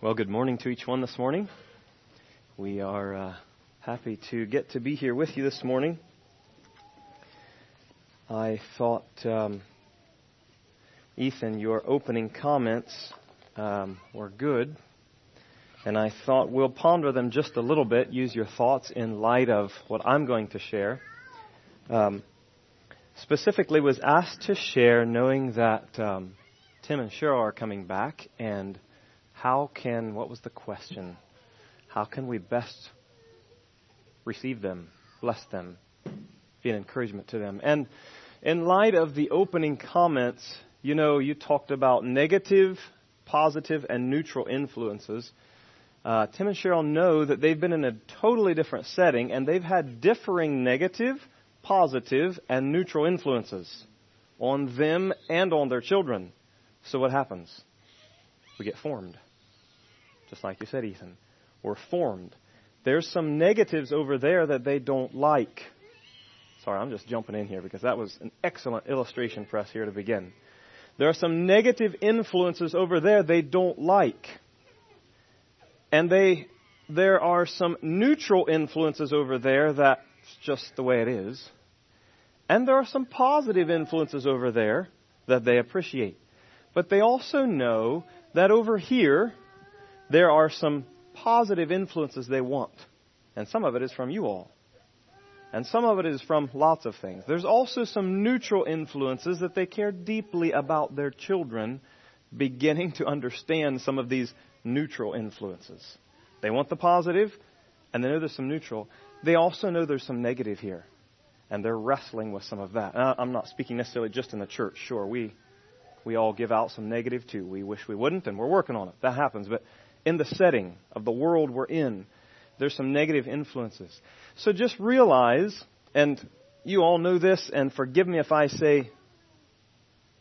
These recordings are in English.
Well, good morning to each one this morning. We are happy to get to be here with you this morning. I thought, Ethan, your opening comments were good, and I thought we'll ponder them just a little bit, use your thoughts in light of what I'm going to share. Specifically was asked to share knowing that Tim and Cheryl are coming back, and what was the question? How can we best receive them, bless them, be an encouragement to them? And in light of the opening comments, you know, you talked about negative, positive, and neutral influences. Tim and Cheryl know that they've been in a totally different setting, and they've had differing negative, positive, and neutral influences on them and on their children. So what happens? We get formed. Just like you said, Ethan. We're formed. There's some negatives over there that they don't like. Sorry, I'm just jumping in here because that was an excellent illustration for us here to begin. There are some negative influences over there they don't like. And there are some neutral influences over there that's just the way it is. And there are some positive influences over there that they appreciate. But they also know that over here, there are some positive influences they want. And some of it is from you all. And some of it is from lots of things. There's also some neutral influences that they care deeply about their children beginning to understand some of these neutral influences. They want the positive, and they know there's some neutral. They also know there's some negative here. And they're wrestling with some of that. I'm not speaking necessarily just in the church. Sure, we all give out some negative too. We wish we wouldn't, and we're working on it. That happens. But in the setting of the world we're in, there's some negative influences. So just realize, and you all know this, and forgive me if I say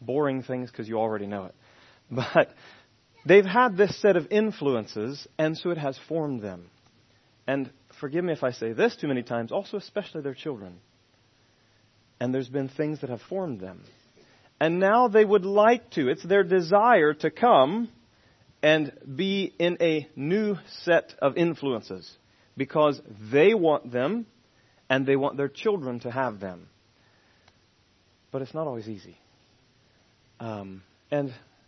boring things because you already know it. But they've had this set of influences, and so it has formed them. And forgive me if I say this too many times, also especially their children. And there's been things that have formed them. And now they would like to. It's their desire to come and be in a new set of influences because they want them and they want their children to have them. But it's not always easy. And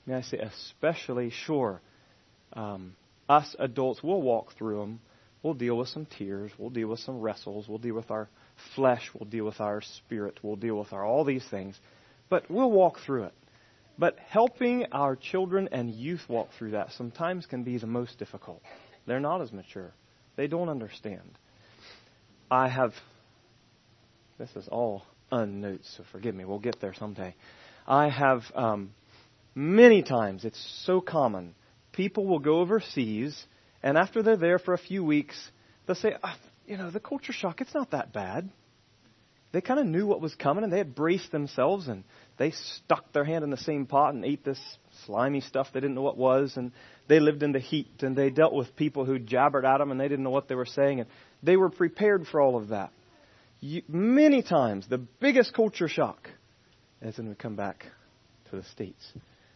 may I say, especially, sure, us adults, we'll walk through them. We'll deal with some tears. We'll deal with some wrestles. We'll deal with our flesh. We'll deal with our spirit. We'll deal with all these things. But we'll walk through it. But helping our children and youth walk through that sometimes can be the most difficult. They're not as mature. They don't understand. This is all unnotes, so forgive me. We'll get there someday. I have many times, it's so common, people will go overseas, and after they're there for a few weeks, they'll say, the culture shock, it's not that bad. They kind of knew what was coming, and they had braced themselves, and they stuck their hand in the same pot and ate this slimy stuff they didn't know what was, and they lived in the heat, and they dealt with people who jabbered at them, and they didn't know what they were saying, and they were prepared for all of that. Many times, the biggest culture shock is when we come back to the States.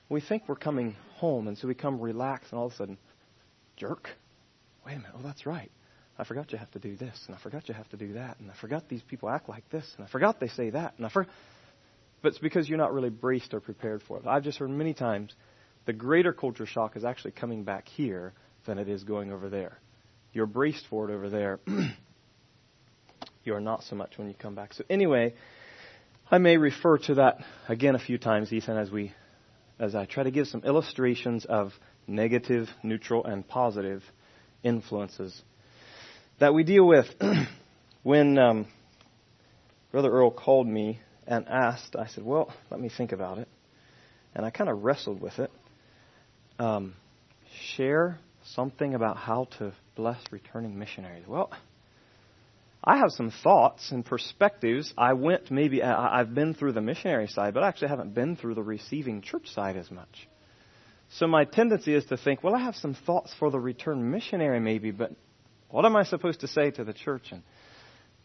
We think we're coming home, and so we come relaxed, and all of a sudden, jerk, wait a minute, well, that's right. I forgot you have to do this, and I forgot you have to do that, and I forgot these people act like this, and I forgot they say that, and but it's because you're not really braced or prepared for it. I've just heard many times the greater culture shock is actually coming back here than it is going over there. You're braced for it over there. You're not so much when you come back. So anyway, I may refer to that again a few times, Ethan, as I try to give some illustrations of negative, neutral, and positive influences that we deal with. When Brother Earl called me and asked, I said, well, let me think about it. And I kind of wrestled with it. Share something about how to bless returning missionaries. Well, I have some thoughts and perspectives. I've been through the missionary side, but I actually haven't been through the receiving church side as much. So my tendency is to think, well, I have some thoughts for the return missionary maybe, but what am I supposed to say to the church? And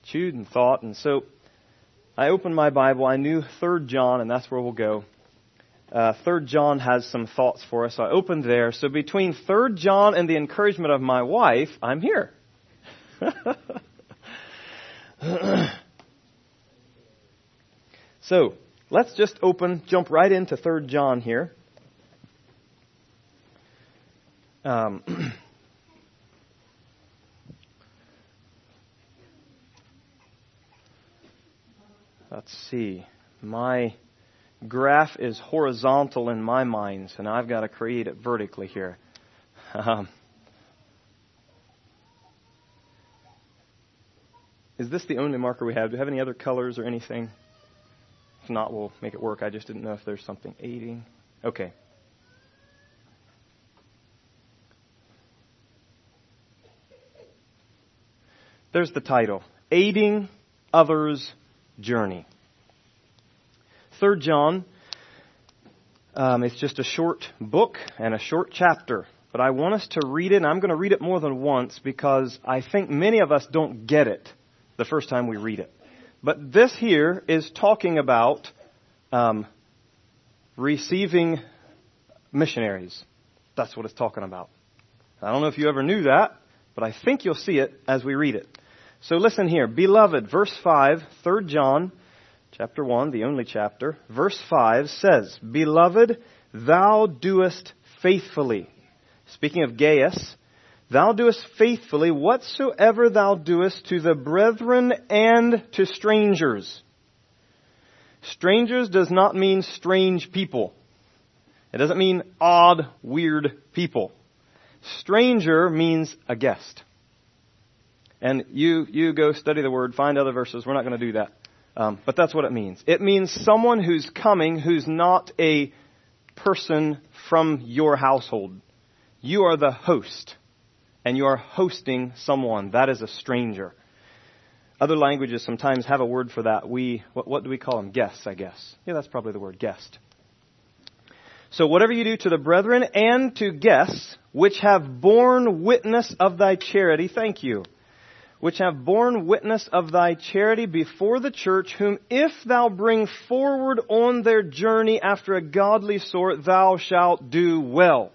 chewed and thought. And so I opened my Bible. I knew 3 John, and that's where we'll go. 3 John has some thoughts for us. So I opened there. So between 3 John and the encouragement of my wife, I'm here. So let's just jump right into 3 John here. Let's see. My graph is horizontal in my mind, and I've got to create it vertically here. Is this the only marker we have? Do we have any other colors or anything? If not, we'll make it work. I just didn't know if there's something aiding. Okay. There's the title, Aiding Others' Journey. 3 John, it's just a short book and a short chapter, but I want us to read it, and I'm going to read it more than once because I think many of us don't get it the first time we read it. But this here is talking about receiving missionaries. That's what it's talking about. I don't know if you ever knew that, but I think you'll see it as we read it. So listen here. Beloved, verse 5, 3 John, chapter 1, the only chapter, verse 5 says, Beloved, thou doest faithfully. Speaking of Gaius, thou doest faithfully whatsoever thou doest to the brethren and to strangers. Strangers does not mean strange people. It doesn't mean odd, weird people. Stranger means a guest. And you go study the word, find other verses. We're not going to do that. But that's what it means. It means someone who's coming who's not a person from your household. You are the host, and you are hosting someone. That is a stranger. Other languages sometimes have a word for that. What do we call them? Guests, I guess. Yeah, that's probably the word, guest. So whatever you do to the brethren and to guests, which have borne witness of thy charity, thank you, which have borne witness of thy charity before the church, whom if thou bring forward on their journey after a godly sort, thou shalt do well.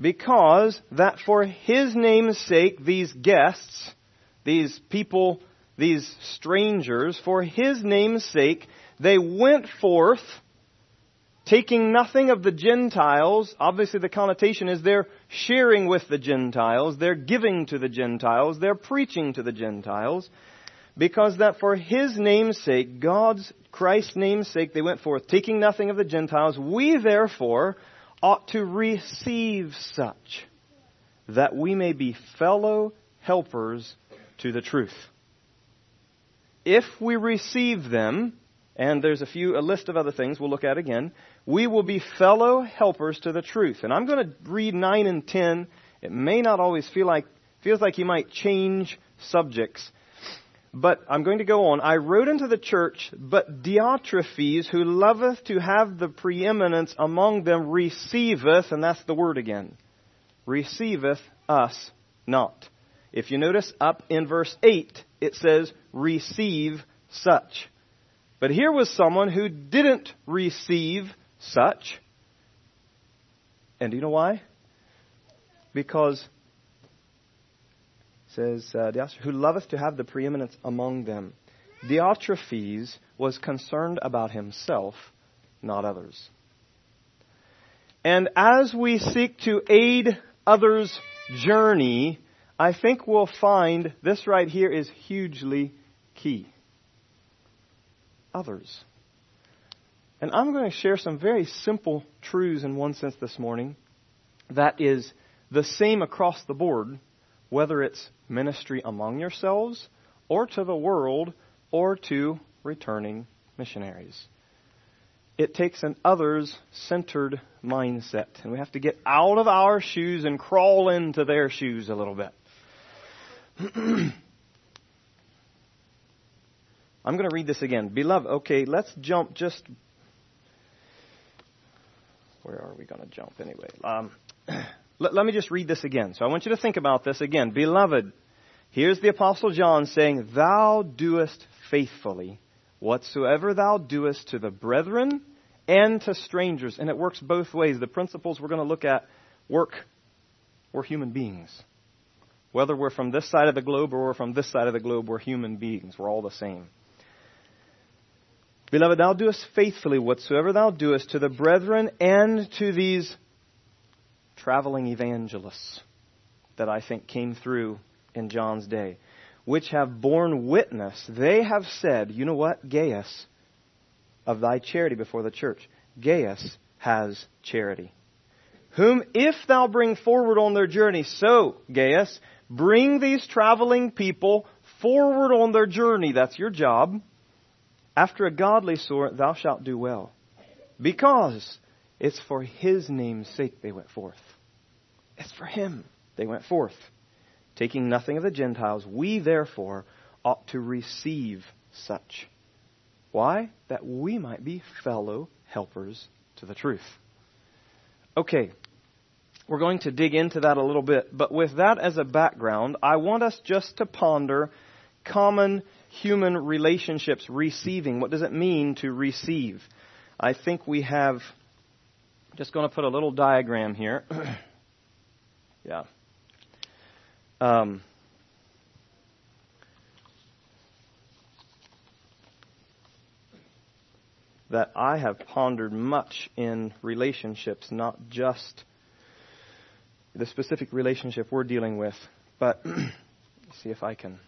Because that for his name's sake, these guests, these people, these strangers, for his name's sake, they went forth, taking nothing of the Gentiles. Obviously the connotation is they're sharing with the Gentiles, they're giving to the Gentiles, they're preaching to the Gentiles, because that for his name's sake, Christ's name's sake, they went forth, taking nothing of the Gentiles. We therefore ought to receive such, that we may be fellow helpers to the truth. If we receive them, and there's a list of other things we'll look at again, we will be fellow helpers to the truth. And I'm going to read 9 and 10. It may not always feels like you might change subjects, but I'm going to go on. I wrote unto the church, but Diotrephes, who loveth to have the preeminence among them, receiveth, and that's the word again, receiveth us not. If you notice up in verse 8, it says, receive such. But here was someone who didn't receive such. And do you know why? Because it says, who loveth to have the preeminence among them. Diotrephes was concerned about himself, not others. And as we seek to aid others' journey, I think we'll find this right here is hugely key. Others. And I'm going to share some very simple truths in one sense this morning that is the same across the board, whether it's ministry among yourselves or to the world or to returning missionaries. It takes an others-centered mindset, and we have to get out of our shoes and crawl into their shoes a little bit. I'm going to read this again. Beloved, okay, let's jump just... Where are we going to jump anyway? Let me just read this again. So I want you to think about this again. Beloved, here's the Apostle John saying, Thou doest faithfully whatsoever thou doest to the brethren and to strangers. And it works both ways. The principles we're going to look at work. We're human beings. Whether we're from this side of the globe or we're from this side of the globe, we're human beings. We're all the same. Beloved, thou doest faithfully whatsoever thou doest to the brethren and to these traveling evangelists that I think came through in John's day, which have borne witness. They have said, you know what? Gaius, of thy charity before the church. Gaius has charity. Whom if thou bring forward on their journey, so, Gaius, bring these traveling people forward on their journey. That's your job. After a godly sort, thou shalt do well, because it's for his name's sake they went forth. It's for him they went forth, taking nothing of the Gentiles. We, therefore, ought to receive such. Why? That we might be fellow helpers to the truth. Okay, we're going to dig into that a little bit. But with that as a background, I want us just to ponder common human relationships, receiving. What does it mean to receive? I think we have, just going to put a little diagram here. Yeah. That I have pondered much in relationships, not just the specific relationship we're dealing with, but let's see if I can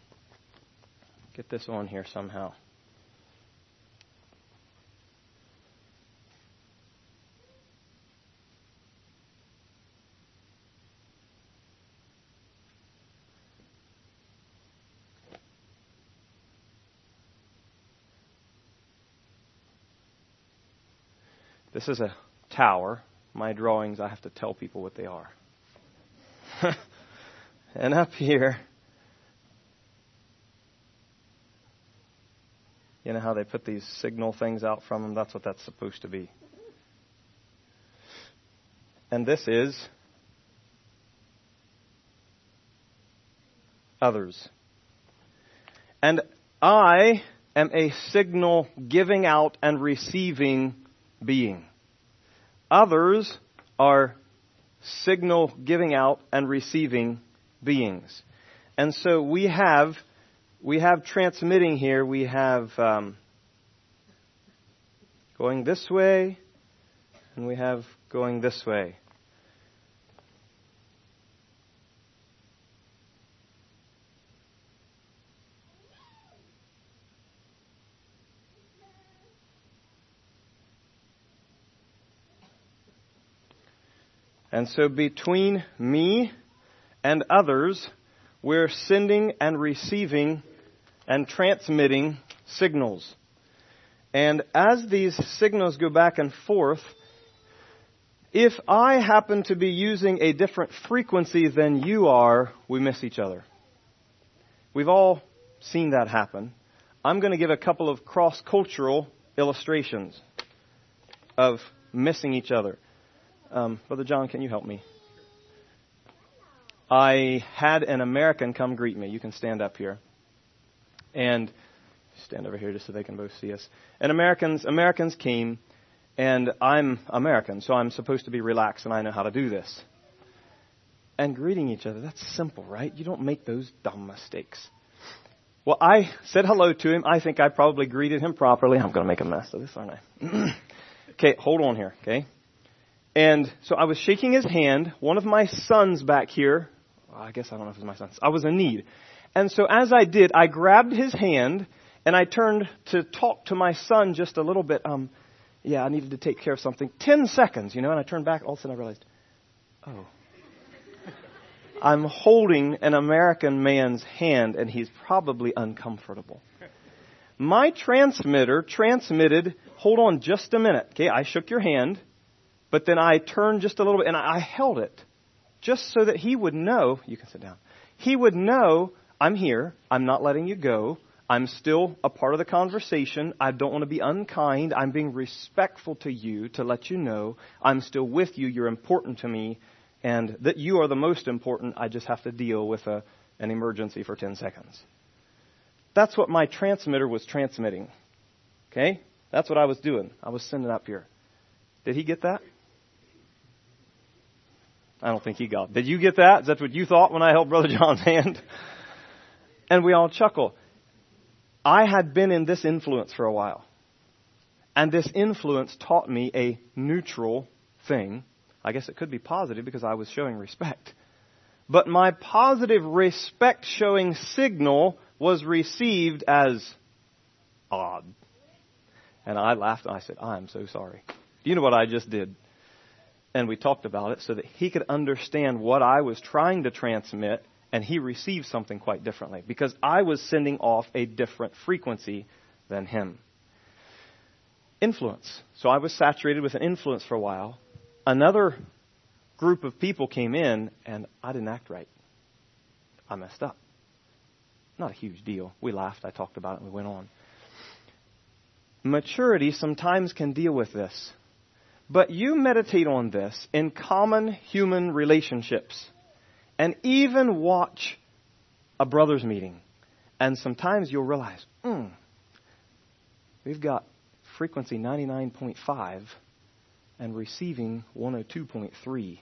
get this on here somehow. This is a tower. My drawings, I have to tell people what they are. And up here, you know how they put these signal things out from them? That's what that's supposed to be. And this is others. And I am a signal giving out and receiving being. Others are signal giving out and receiving beings. And so we have transmitting here. We have going this way, and we have going this way. And so between me and others, we're sending and receiving and transmitting signals. And as these signals go back and forth, if I happen to be using a different frequency than you are, we miss each other. We've all seen that happen. I'm going to give a couple of cross-cultural illustrations of missing each other. Brother John, can you help me? I had an American come greet me. You can stand up here. And stand over here just so they can both see us. And Americans came, and I'm American, so I'm supposed to be relaxed, and I know how to do this. And greeting each other, that's simple, right? You don't make those dumb mistakes. Well, I said hello to him. I think I probably greeted him properly. I'm going to make a mess of this, aren't I? Okay, hold on here, okay? And so I was shaking his hand. One of my sons back here, I guess I don't know if it was my sons, I was in need. And so as I did, I grabbed his hand and I turned to talk to my son just a little bit. Yeah, I needed to take care of something. 10 seconds, you know, and I turned back. All of a sudden I realized, oh, I'm holding an American man's hand and he's probably uncomfortable. My transmitter transmitted, hold on just a minute. Okay, I shook your hand. But then I turned just a little bit and I held it just so that he would know. You can sit down. He would know I'm here. I'm not letting you go. I'm still a part of the conversation. I don't want to be unkind. I'm being respectful to you to let you know I'm still with you. You're important to me and that you are the most important. I just have to deal with an emergency for 10 seconds. That's what my transmitter was transmitting. Okay, that's what I was doing. I was sending up here. Did he get that? I don't think he got it. Did you get that? Is that what you thought when I held Brother John's hand? And we all chuckle. I had been in this influence for a while. And this influence taught me a neutral thing. I guess it could be positive because I was showing respect. But my positive respect showing signal was received as odd. And I laughed and I said, I'm so sorry. You know what I just did? And we talked about it so that he could understand what I was trying to transmit, and he received something quite differently because I was sending off a different frequency than him. Influence. So I was saturated with an influence for a while. Another group of people came in, and I didn't act right. I messed up. Not a huge deal. We laughed. I talked about it, and we went on. Maturity sometimes can deal with this. But you meditate on this in common human relationships and even watch a brother's meeting. And sometimes you'll realize, we've got frequency 99.5 and receiving 102.3.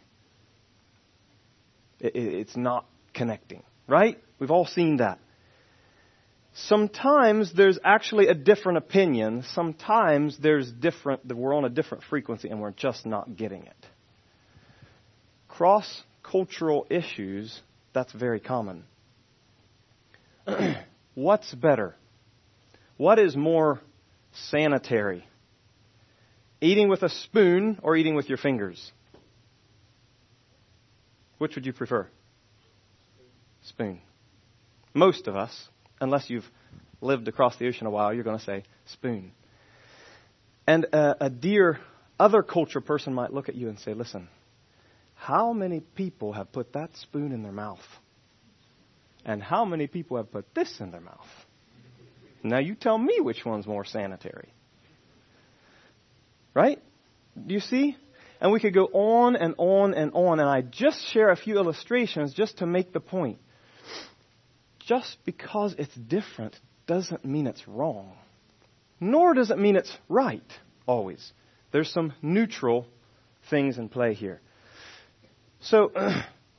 It's not connecting, right? We've all seen that. Sometimes there's actually a different opinion. Sometimes there's we're on a different frequency and we're just not getting it. Cross-cultural issues, that's very common. What's better? What is more sanitary? Eating with a spoon or eating with your fingers? Which would you prefer? Spoon. Most of us. Unless you've lived across the ocean a while, you're going to say spoon. And a dear other culture person might look at you and say, listen, how many people have put that spoon in their mouth? And how many people have put this in their mouth? Now you tell me which one's more sanitary. Right? Do you see? And we could go on and on and on. And I just share a few illustrations just to make the point. Just because it's different doesn't mean it's wrong, nor does it mean it's right always. There's some neutral things in play here. So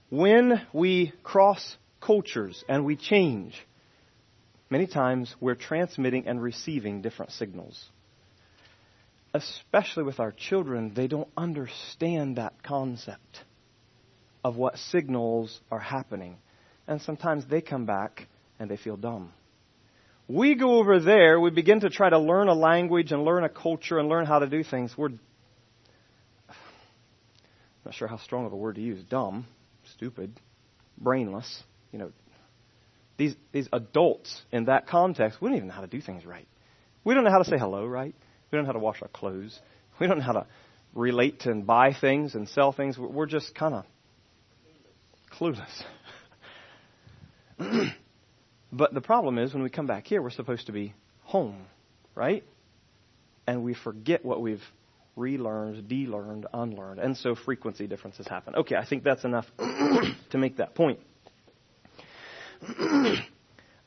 when we cross cultures and we change, many times we're transmitting and receiving different signals. Especially with our children, they don't understand that concept of what signals are happening. And sometimes they come back and they feel dumb. We go over there, we begin to try to learn a language and learn a culture and learn how to do things. We're not sure how strong of a word to use. Dumb, stupid, brainless. You know, these adults in that context, we don't even know how to do things right. We don't know how to say hello right. We don't know how to wash our clothes. We don't know how to relate to and buy things and sell things. We're just kind of clueless. But the problem is when we come back here, we're supposed to be home, right? And we forget what we've relearned, delearned, unlearned. And so frequency differences happen. Okay, I think that's enough to make that point.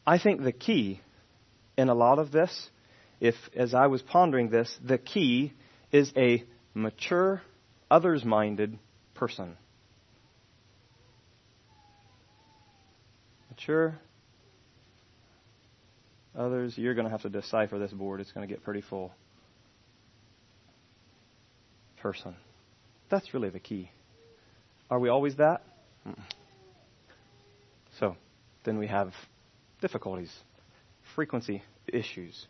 I think the key in a lot of this, as I was pondering this, the key is a mature, others-minded person. Sure. Others, you're going to have to decipher this board. It's going to get pretty full. Person. That's really the key. Are we always that? Mm-mm. So then we have difficulties, frequency issues.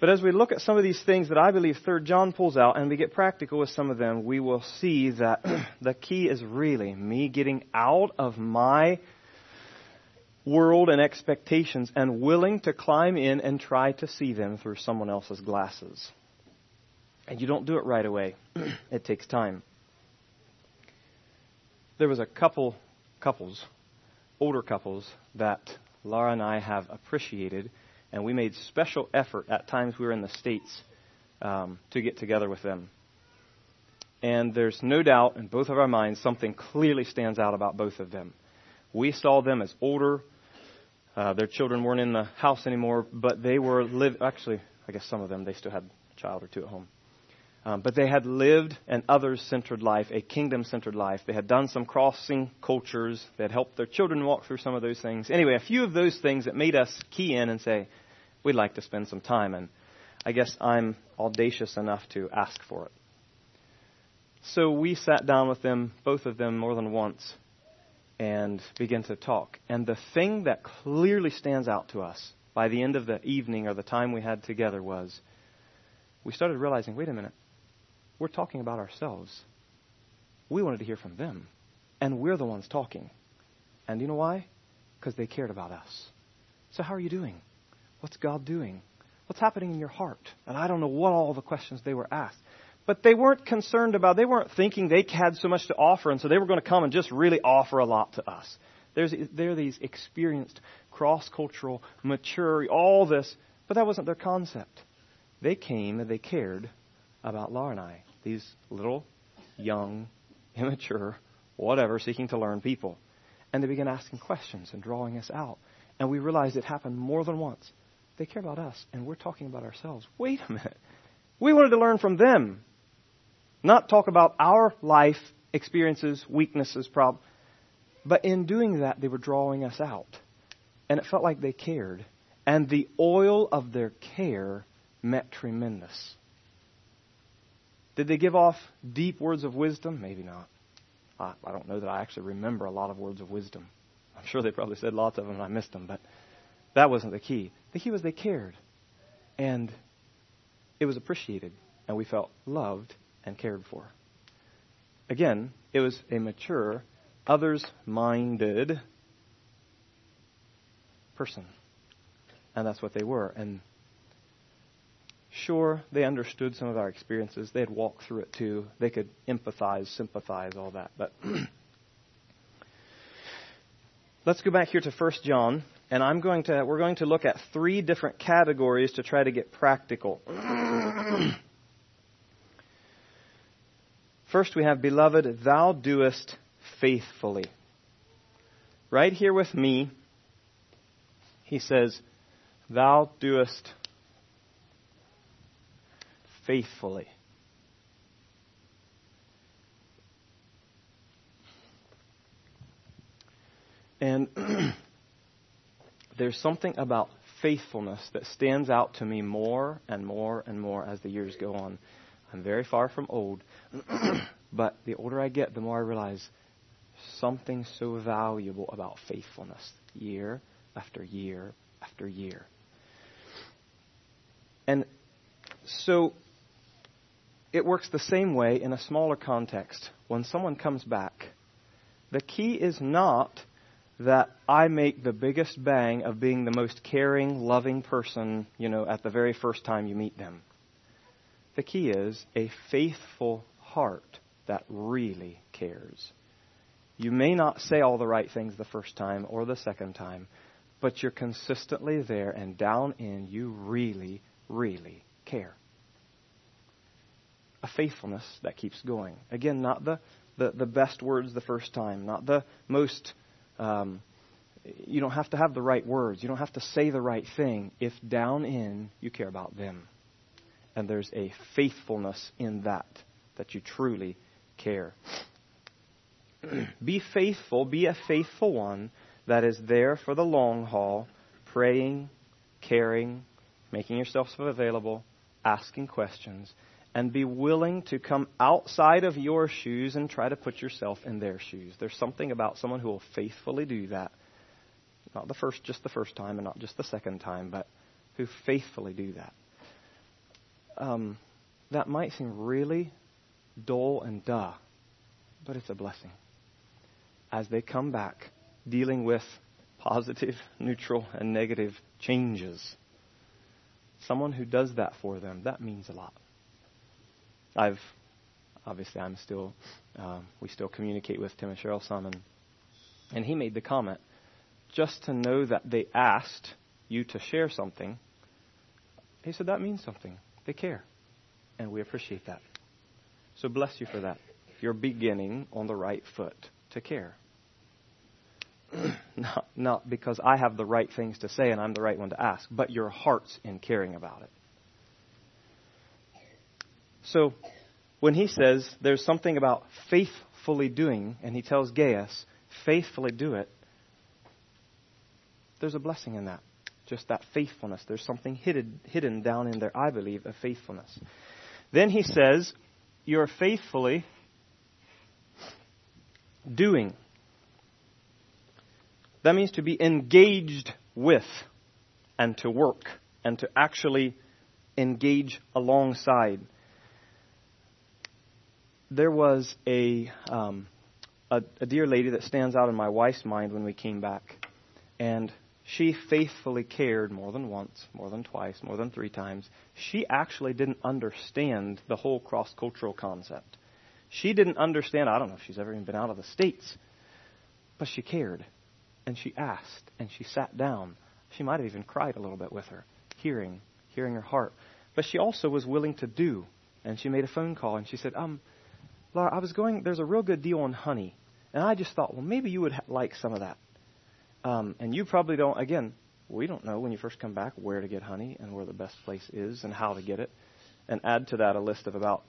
But as we look at some of these things that I believe 3 John pulls out and we get practical with some of them, we will see that the key is really me getting out of my world and expectations and willing to climb in and try to see them through someone else's glasses. And you don't do it right away. It takes time. There was a couples, older couples, that Laura and I have appreciated, and we made special effort at times we were in the States to get together with them. And there's no doubt in both of our minds something clearly stands out about both of them. We saw them as older. Their children weren't in the house anymore, but they were actually, I guess some of them, they still had a child or two at home. But they had lived an others-centered life, a kingdom-centered life. They had done some crossing cultures that helped their children walk through some of those things. Anyway, a few of those things that made us key in and say, we'd like to spend some time. And I guess I'm audacious enough to ask for it. So we sat down with them, both of them, more than once, and began to talk. And the thing that clearly stands out to us by the end of the evening or the time we had together was we started realizing, wait a minute. We're talking about ourselves. We wanted to hear from them. And we're the ones talking. And you know why? Because they cared about us. So how are you doing? What's God doing? What's happening in your heart? And I don't know what all the questions they were asked. But they weren't concerned about, they weren't thinking they had so much to offer. And so they were going to come and just really offer a lot to us. They're these experienced, cross-cultural, mature, all this. But that wasn't their concept. They came and they cared about Laura and I. These little, young, immature, whatever, seeking to learn people. And they began asking questions and drawing us out. And we realized it happened more than once. They care about us, and we're talking about ourselves. Wait a minute. We wanted to learn from them, not talk about our life experiences, weaknesses, problems. But in doing that, they were drawing us out. And it felt like they cared. And the oil of their care meant tremendous. Did they give off deep words of wisdom? Maybe not. I don't know that I actually remember a lot of words of wisdom. I'm sure they probably said lots of them and I missed them, but that wasn't the key. The key was they cared, and it was appreciated, and we felt loved and cared for. Again, it was a mature, others-minded person, and that's what they were, and sure, they understood some of our experiences. They had walked through it too. They could empathize, sympathize, all that. But let's go back here to 1 John, and we're going to look at three different categories to try to get practical. First, we have, Beloved, thou doest faithfully. Right here with me, he says, thou doest faithfully. Faithfully. And there's something about faithfulness that stands out to me more and more and more as the years go on. I'm very far from old, but the older I get, the more I realize something so valuable about faithfulness year after year after year. And so it works the same way in a smaller context. When someone comes back, the key is not that I make the biggest bang of being the most caring, loving person, at the very first time you meet them. The key is a faithful heart that really cares. You may not say all the right things the first time or the second time, but you're consistently there, and down in you really, really care. A faithfulness that keeps going. Again, not the best words the first time. Not the most, you don't have to have the right words. You don't have to say the right thing. If down in, you care about them. And there's a faithfulness in that you truly care. Be faithful. Be a faithful one that is there for the long haul, praying, caring, making yourself available, asking questions. And be willing to come outside of your shoes and try to put yourself in their shoes. There's something about someone who will faithfully do that. Not just the first time and not just the second time, but who faithfully do that. That might seem really dull and duh, but it's a blessing. As they come back, dealing with positive, neutral, and negative changes. Someone who does that for them, that means a lot. We still communicate with Tim and Cheryl some, and he made the comment, just to know that they asked you to share something, he said that means something. They care, and we appreciate that. So bless you for that. You're beginning on the right foot to care. Not because I have the right things to say and I'm the right one to ask, but your heart's in caring about it. So when he says there's something about faithfully doing, and he tells Gaius, faithfully do it, there's a blessing in that. Just that faithfulness. There's something hidden down in there, I believe, of faithfulness. Then he says, you're faithfully doing. That means to be engaged with and to work and to actually engage alongside. There was a dear lady that stands out in my wife's mind when we came back. And she faithfully cared more than once, more than twice, more than three times. She actually didn't understand the whole cross-cultural concept. She didn't understand. I don't know if she's ever even been out of the States. But she cared. And she asked. And she sat down. She might have even cried a little bit with her, hearing her heart. But she also was willing to do. And she made a phone call. And she said, Laura, I was going, there's a real good deal on honey. And I just thought, well, maybe you would like some of that. And you probably don't, again, we don't know when you first come back where to get honey and where the best place is and how to get it. And add to that a list of about,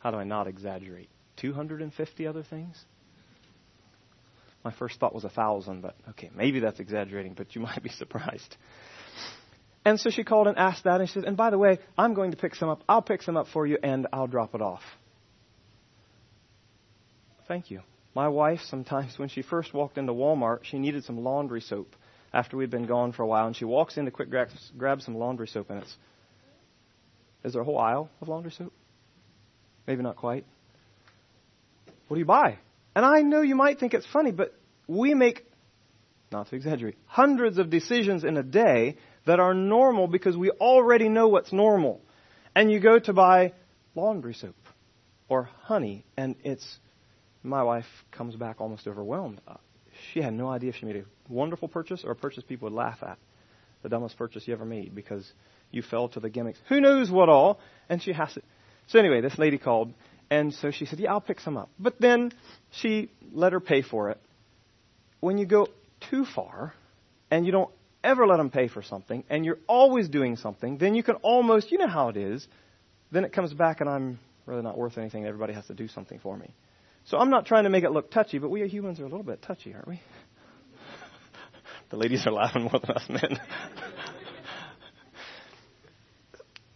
how do I not exaggerate, 250 other things? My first thought was 1,000, but okay, maybe that's exaggerating, but you might be surprised. And so she called and asked that, and she said, and by the way, I'm going to pick some up. I'll pick some up for you, and I'll drop it off. Thank you. My wife, sometimes when she first walked into Walmart, she needed some laundry soap after we'd been gone for a while. And she walks in to quick grab some laundry soap, and is there a whole aisle of laundry soap? Maybe not quite. What do you buy? And I know you might think it's funny, but we make, not to exaggerate, hundreds of decisions in a day that are normal because we already know what's normal. And you go to buy laundry soap or honey, and it's, my wife comes back almost overwhelmed. She had no idea if she made a wonderful purchase or a purchase people would laugh at. The dumbest purchase you ever made because you fell to the gimmicks. Who knows what all? And she has it. So anyway, this lady called. And so she said, yeah, I'll pick some up. But then she let her pay for it. When you go too far and you don't ever let them pay for something and you're always doing something, then you can almost, you know how it is. Then it comes back and I'm really not worth anything. Everybody has to do something for me. So I'm not trying to make it look touchy, but we humans are a little bit touchy, aren't we? The ladies are laughing more than us men.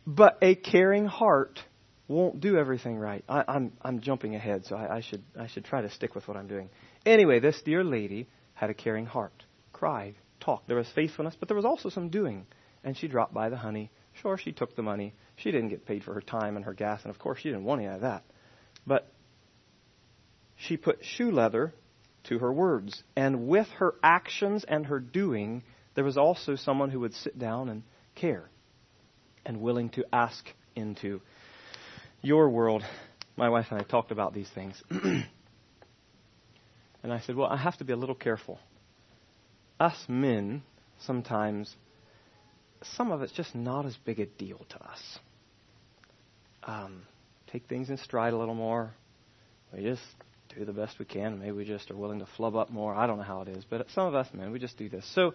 But a caring heart won't do everything right. I'm jumping ahead, so I should try to stick with what I'm doing. Anyway, this dear lady had a caring heart, cried, talked. There was faithfulness, but there was also some doing. And she dropped by the honey. Sure, she took the money. She didn't get paid for her time and her gas, and of course she didn't want any of that. But she put shoe leather to her words. And with her actions and her doing, there was also someone who would sit down and care and willing to ask into your world. My wife and I talked about these things. And I said, well, I have to be a little careful. Us men, sometimes, some of it's just not as big a deal to us. Take things in stride a little more. We just do the best we can. Maybe we just are willing to flub up more. I don't know how it is, but some of us, man, we just do this. So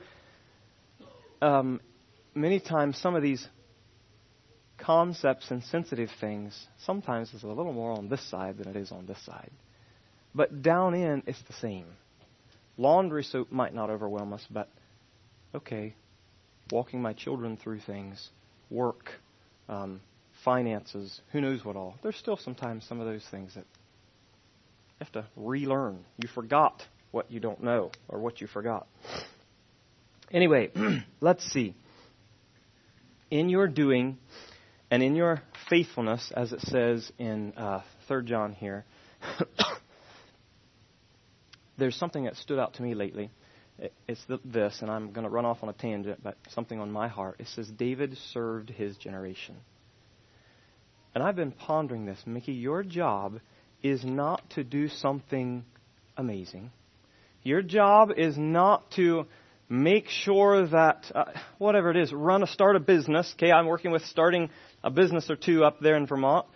many times some of these concepts and sensitive things, sometimes is a little more on this side than it is on this side. But down in, it's the same. Laundry soap might not overwhelm us, but okay, walking my children through things, work, finances, who knows what all. There's still sometimes some of those things that you have to relearn. You forgot what you don't know or what you forgot. Anyway, let's see. In your doing and in your faithfulness, as it says in 3 John here, there's something that stood out to me lately. It's this, and I'm going to run off on a tangent, but something on my heart. It says, David served his generation. And I've been pondering this. Mickey, your job is not to do something amazing. Your job is not to make sure that, whatever it is, start a business. Okay, I'm working with starting a business or two up there in Vermont.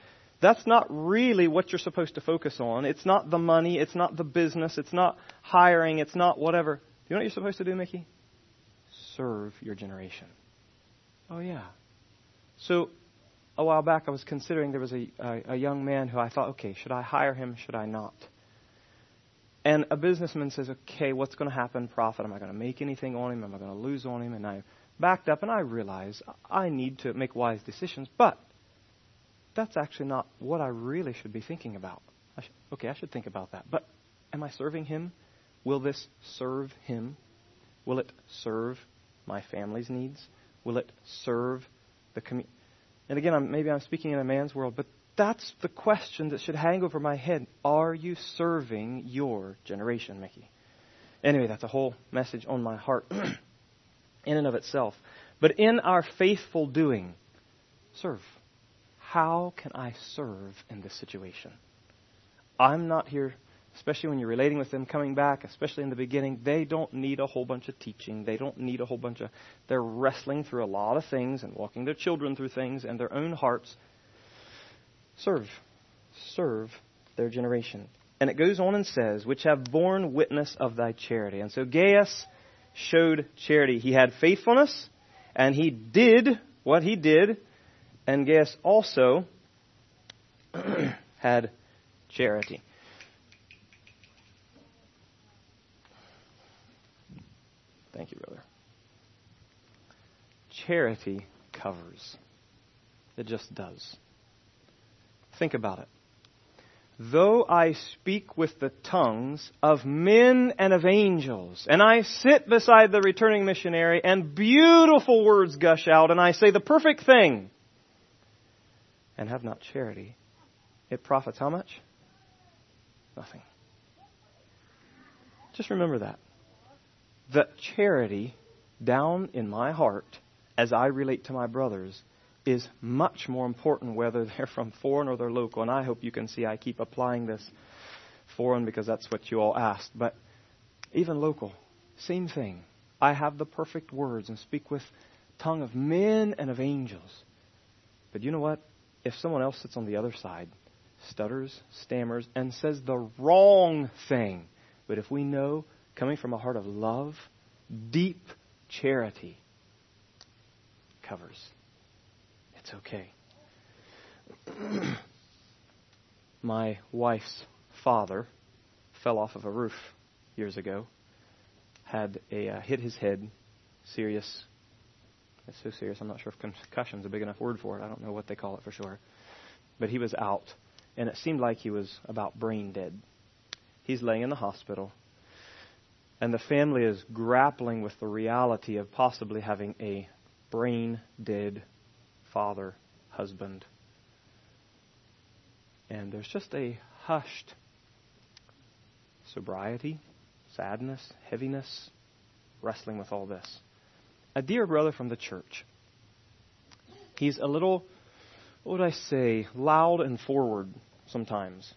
That's not really what you're supposed to focus on. It's not the money. It's not the business. It's not hiring. It's not whatever. You know what you're supposed to do, Mickey? Serve your generation. Oh, yeah. So a while back, I was considering there was a young man who I thought, okay, should I hire him? Should I not? And a businessman says, okay, what's going to happen, profit? Am I going to make anything on him? Am I going to lose on him? And I backed up and I realized I need to make wise decisions, but that's actually not what I really should be thinking about. I should think about that. But am I serving him? Will this serve him? Will it serve my family's needs? Will it serve the community? And again, maybe I'm speaking in a man's world, but that's the question that should hang over my head. Are you serving your generation, Mickey? Anyway, that's a whole message on my heart in and of itself. But in our faithful doing, serve. How can I serve in this situation? I'm not here, especially when you're relating with them coming back, especially in the beginning, they don't need a whole bunch of teaching. They don't need a whole bunch of... They're wrestling through a lot of things and walking their children through things and their own hearts. Serve. Serve their generation. And it goes on and says, which have borne witness of thy charity. And so Gaius showed charity. He had faithfulness and he did what he did. And Gaius also had charity. Thank you, brother. Charity covers. It just does. Think about it. Though I speak with the tongues of men and of angels, and I sit beside the returning missionary, and beautiful words gush out, and I say the perfect thing, and have not charity, it profits how much? Nothing. Just remember that. The charity down in my heart as I relate to my brothers is much more important whether they're from foreign or they're local. And I hope you can see I keep applying this foreign because that's what you all asked. But even local, same thing. I have the perfect words and speak with tongue of men and of angels. But you know what? If someone else sits on the other side, stutters, stammers, and says the wrong thing, but if we know... coming from a heart of love, deep charity covers. It's okay. My wife's father fell off of a roof years ago, had hit his head, serious. It's so serious, I'm not sure if concussion's a big enough word for it. I don't know what they call it for sure. But he was out, and it seemed like he was about brain dead. He's laying in the hospital. And the family is grappling with the reality of possibly having a brain-dead father, husband. And there's just a hushed sobriety, sadness, heaviness, wrestling with all this. A dear brother from the church. He's a little, what would I say, loud and forward sometimes.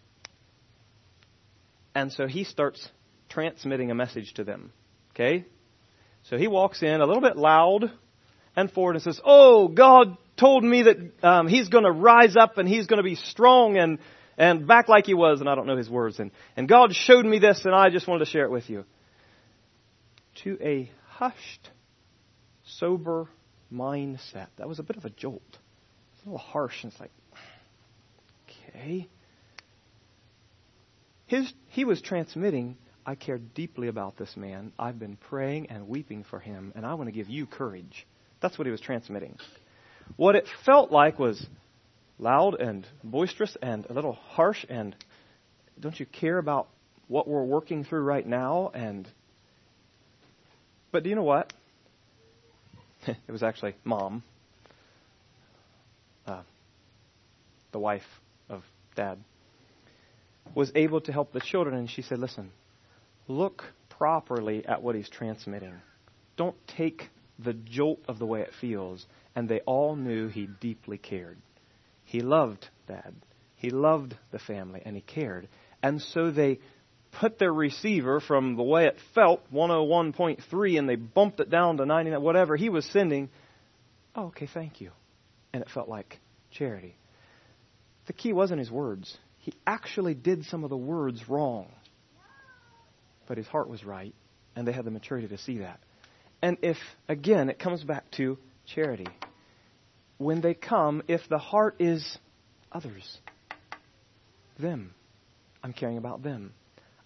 And so he starts transmitting a message to them. Okay? So he walks in a little bit loud and forward and says, "Oh, God told me that he's going to rise up and he's going to be strong and back like he was." And I don't know his words. And God showed me this and I just wanted to share it with you. To a hushed, sober mindset. That was a bit of a jolt. It's a little harsh. And it's like, okay. He was transmitting, "I care deeply about this man. I've been praying and weeping for him, and I want to give you courage." That's what he was transmitting. What it felt like was loud and boisterous and a little harsh and, "Don't you care about what we're working through right now?" But do you know what? It was actually Mom, the wife of Dad, was able to help the children, and she said, "Listen, look properly at what he's transmitting. Don't take the jolt of the way it feels." And they all knew he deeply cared. He loved Dad. He loved the family, and he cared. And so they put their receiver from the way it felt, 101.3, and they bumped it down to 99, whatever he was sending. "Oh, okay, thank you." And it felt like charity. The key wasn't his words. He actually did some of the words wrong. But his heart was right, and they had the maturity to see that. And if, again, it comes back to charity. when they come if the heart is others, them. I'm caring about them.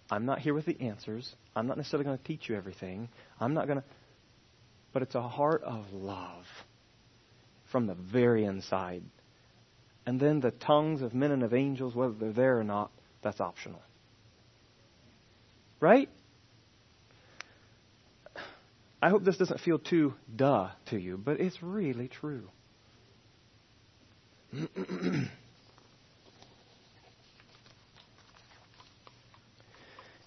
I'm not here with the answers. I'm not necessarily going to teach you everything. I'm not going to. But it's a heart of love from the very inside. And then the tongues of men and of angels, whether they're there or not, that's optional. Right? I hope this doesn't feel too duh to you, but it's really true.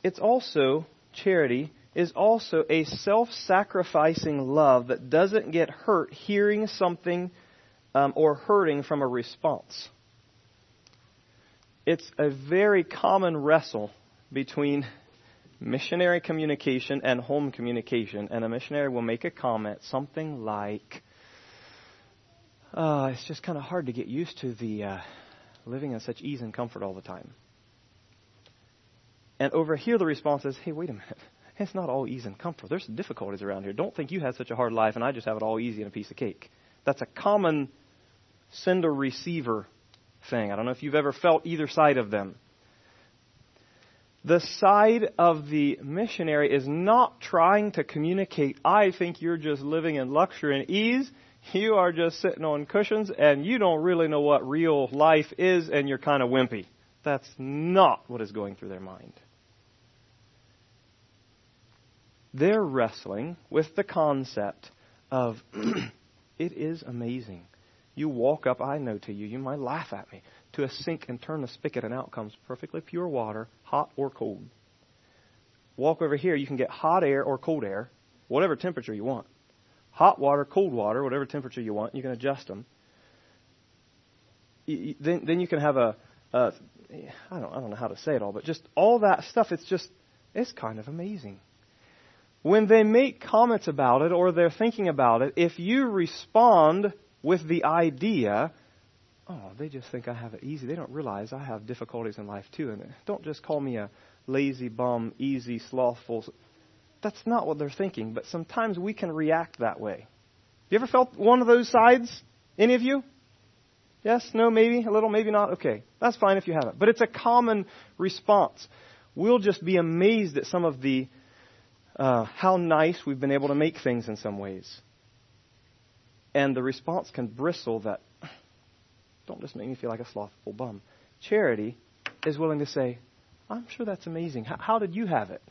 It's also, charity is also a self-sacrificing love that doesn't get hurt hearing something or hurting from a response. It's a very common wrestle between missionary communication and home communication. And a missionary will make a comment, something like, it's just kind of hard to get used to the living in such ease and comfort all the time. And over here, the response is, hey, wait a minute. It's not all ease and comfort. There's some difficulties around here. Don't think you had such a hard life and I just have it all easy and a piece of cake. That's a common sender-receiver thing. I don't know if you've ever felt either side of them. The side of the missionary is not trying to communicate, I think you're just living in luxury and ease. You are just sitting on cushions and you don't really know what real life is and you're kind of wimpy. That's not what is going through their mind. They're wrestling with the concept of it is amazing. You walk up, I know to you, you might laugh at me, to a sink and turn the spigot and out comes perfectly pure water, hot or cold. Walk over here, you can get hot air or cold air, whatever temperature you want. Hot water, cold water, whatever temperature you want, you can adjust them. Then you can have a I don't know how to say it all, but just all that stuff, it's kind of amazing. When they make comments about it or they're thinking about it, if you respond with the idea, oh, they just think I have it easy. They don't realize I have difficulties in life too. And don't just call me a lazy bum, easy, slothful. That's not what they're thinking. But sometimes we can react that way. You ever felt one of those sides? Any of you? Yes? No? Maybe? A little? Maybe not? Okay. That's fine if you haven't. But it's a common response. We'll just be amazed at some of the how nice we've been able to make things in some ways. And the response can bristle that, don't just make me feel like a slothful bum. Charity is willing to say, I'm sure that's amazing. How did you have it?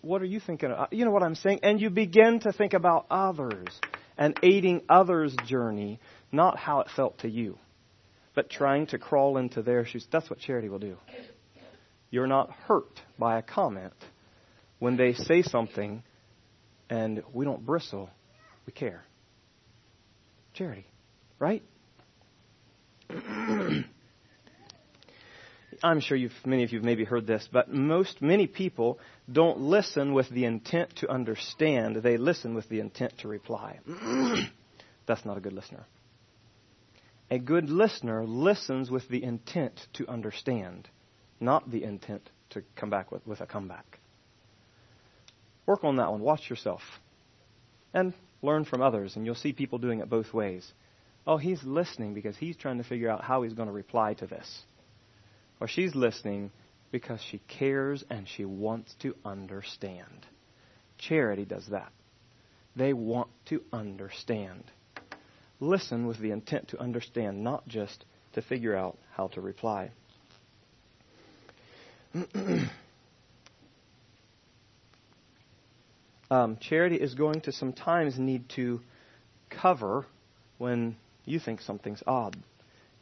What are you thinking of? You know what I'm saying? And you begin to think about others and aiding others' journey, not how it felt to you, but trying to crawl into their shoes. That's what charity will do. You're not hurt by a comment. When they say something and we don't bristle, we care. Charity, right? I'm sure many of you have maybe heard this, but many people don't listen with the intent to understand. They listen with the intent to reply. That's not a good listener. A good listener listens with the intent to understand, not the intent to come back with a comeback. Work on that one. Watch yourself. And learn from others. And you'll see people doing it both ways. Oh, he's listening because he's trying to figure out how he's going to reply to this. Or she's listening because she cares and she wants to understand. Charity does that. They want to understand. Listen with the intent to understand, not just to figure out how to reply. Charity is going to sometimes need to cover when you think something's odd.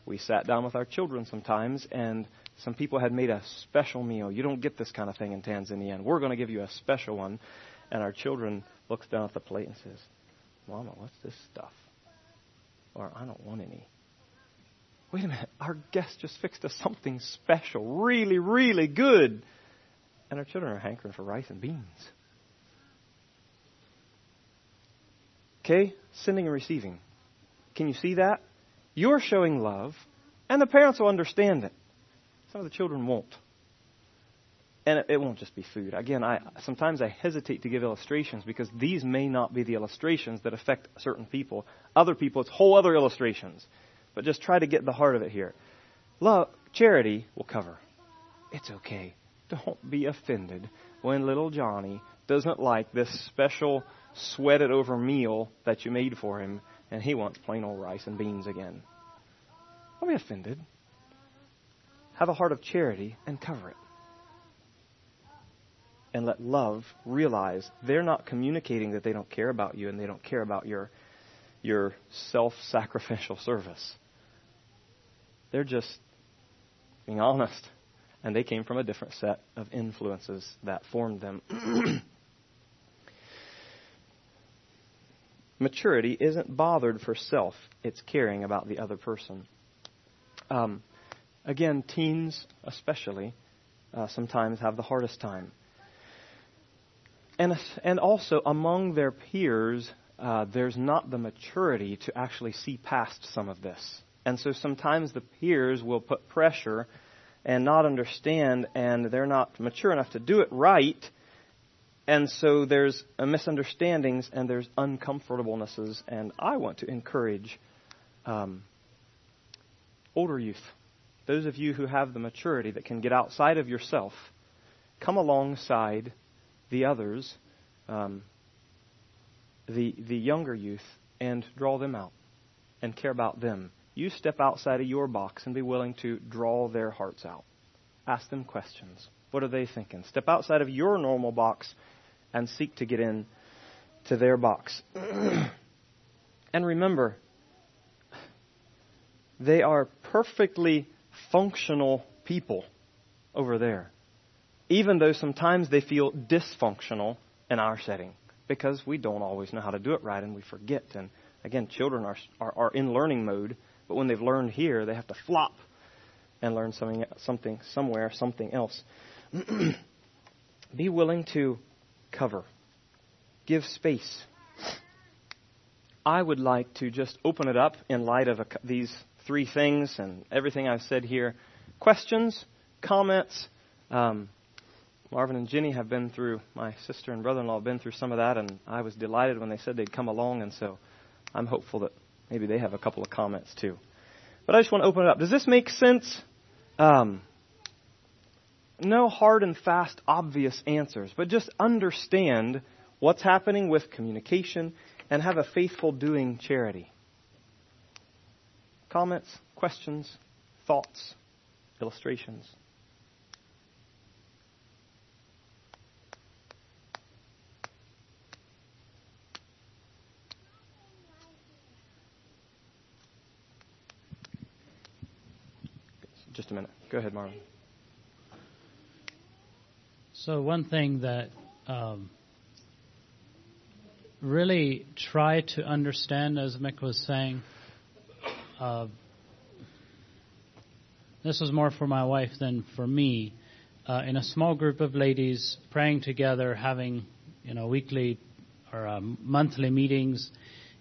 We sat down with our children sometimes, and some people had made a special meal. You don't get this kind of thing in Tanzania, and we're going to give you a special one. And our children looks down at the plate and says, Mama, what's this stuff? Or, I don't want any. Wait a minute, our guest just fixed us something special, really, really good. And our children are hankering for rice and beans. Okay, sending and receiving. Can you see that? You're showing love, and the parents will understand it. Some of the children won't. And it won't just be food. Again, sometimes I hesitate to give illustrations because these may not be the illustrations that affect certain people. Other people, it's whole other illustrations. But just try to get the heart of it here. Love, charity will cover. It's okay. Don't be offended when little Johnny doesn't like this special sweated over meal that you made for him and he wants plain old rice and beans again. Don't be offended. Have a heart of charity and cover it. And let love realize they're not communicating that they don't care about you and they don't care about your self-sacrificial service. They're just being honest. And they came from a different set of influences that formed them. Maturity isn't bothered for self. It's caring about the other person. Again, teens especially sometimes have the hardest time. And also, among their peers, there's not the maturity to actually see past some of this. And so sometimes the peers will put pressure and not understand, and they're not mature enough to do it right. And so there's misunderstandings and there's uncomfortablenesses. And I want to encourage older youth, those of you who have the maturity that can get outside of yourself, come alongside the others, the younger youth, and draw them out and care about them. You step outside of your box and be willing to draw their hearts out. Ask them questions. What are they thinking? Step outside of your normal box and seek to get in to their box. And remember, they are perfectly functional people over there, even though sometimes they feel dysfunctional in our setting because we don't always know how to do it right and we forget. And again, children are in learning mode, but when they've learned here, they have to flop and learn something else. Be willing to cover. Give space. I would like to just open it up in light of these three things and everything I've said here. Questions, comments, Marvin and Jenny have been through, my sister and brother-in-law have been through some of that, and I was delighted when they said they'd come along, and so I'm hopeful that maybe they have a couple of comments too. But I just want to open it up. Does this make sense? No hard and fast obvious answers, but just understand what's happening with communication and have a faithful doing charity. Comments, questions, thoughts, illustrations. Just a minute. Go ahead, Marlon. So one thing that really try to understand, as Mick was saying, this was more for my wife than for me. In a small group of ladies praying together, having weekly or monthly meetings,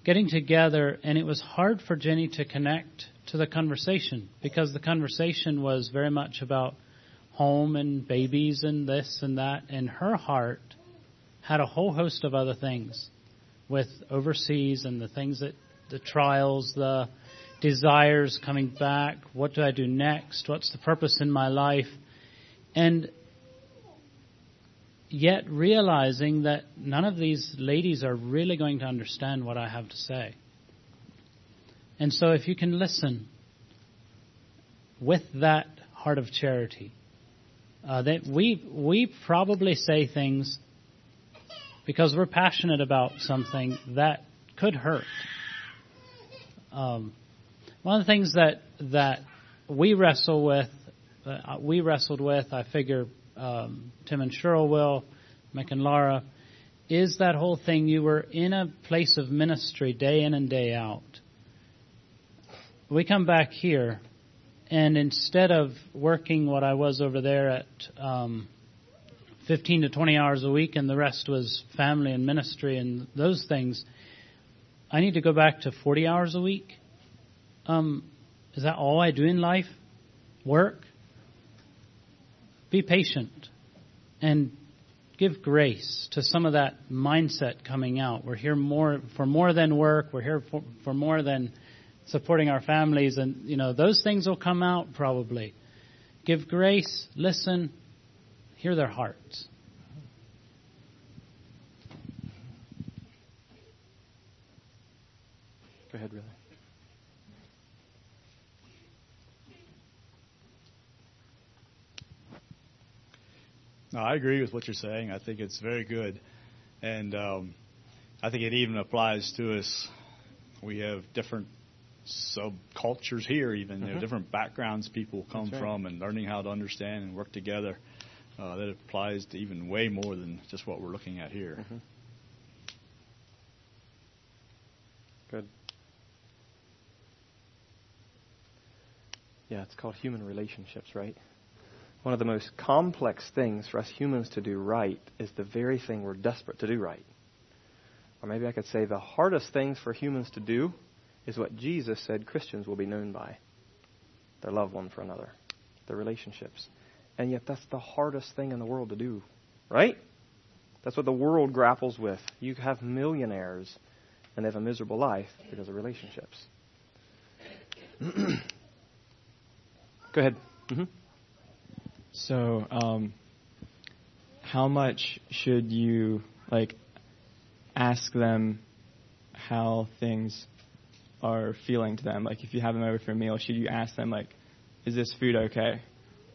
getting together, and it was hard for Jenny to connect to the conversation because the conversation was very much about home and babies and this and that, and her heart had a whole host of other things with overseas and the things that the trials, the desires coming back, what do I do next, what's the purpose in my life, and yet realizing that none of these ladies are really going to understand what I have to say. And so if you can listen with that heart of charity, that we probably say things because we're passionate about something that could hurt. One of the things that we wrestle with, I figure Tim and Cheryl will, Mick and Laura, is that whole thing you were in a place of ministry day in and day out. We come back here, and instead of working what I was over there at 15 to 20 hours a week, and the rest was family and ministry and those things, I need to go back to 40 hours a week. Is that all I do in life? Work? Be patient. and give grace to some of that mindset coming out. We're here for more than work. We're here for more than supporting our families. And, you know, those things will come out probably. Give grace, listen, hear their hearts. Go ahead, Riley. No, I agree with what you're saying. I think it's very good. And I think it even applies to us. We have different subcultures here, even mm-hmm. Different backgrounds people come right. from, and learning how to understand and work together. That applies to even way more than just what we're looking at here. Mm-hmm. Good. Yeah, it's called human relationships, right? One of the most complex things for us humans to do right is the very thing we're desperate to do right. Or maybe I could say the hardest things for humans to do is what Jesus said Christians will be known by. Their love one for another. Their relationships. And yet that's the hardest thing in the world to do. Right? That's what the world grapples with. You have millionaires and they have a miserable life because of relationships. Go ahead. Mm-hmm. So, how much should you, ask them how things are feeling to them? Like, if you have them over for a meal, should you ask them, is this food okay?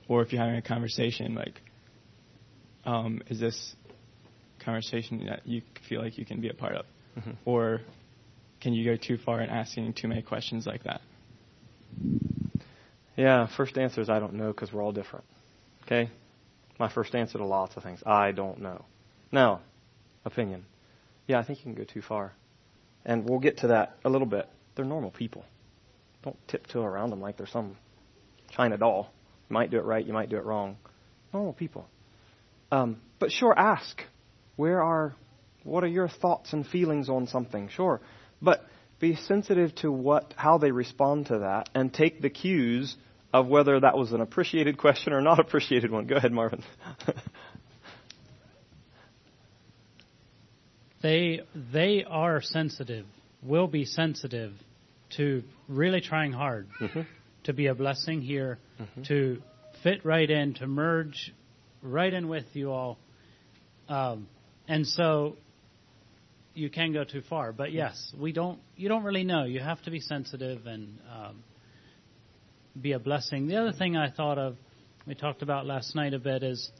Or if you're having a conversation, is this conversation that you feel like you can be a part of? Mm-hmm. Or can you go too far in asking too many questions like that? Yeah, first answer is I don't know because we're all different. Okay, my first answer to lots of things. I don't know. Now, opinion. Yeah, I think you can go too far. And we'll get to that a little bit. They're normal people. Don't tiptoe around them like they're some China doll. You might do it right, you might do it wrong. Normal people. But sure, ask. What are your thoughts and feelings on something? Sure. But be sensitive to how they respond to that and take the cues of whether that was an appreciated question or not appreciated one. Go ahead, Marvin. They are sensitive, will be sensitive to really trying hard mm-hmm. to be a blessing here, mm-hmm. to fit right in, to merge right in with you all. And so you can go too far. But yes, you don't really know. You have to be sensitive and be a blessing. The other thing I thought of, we talked about last night a bit, is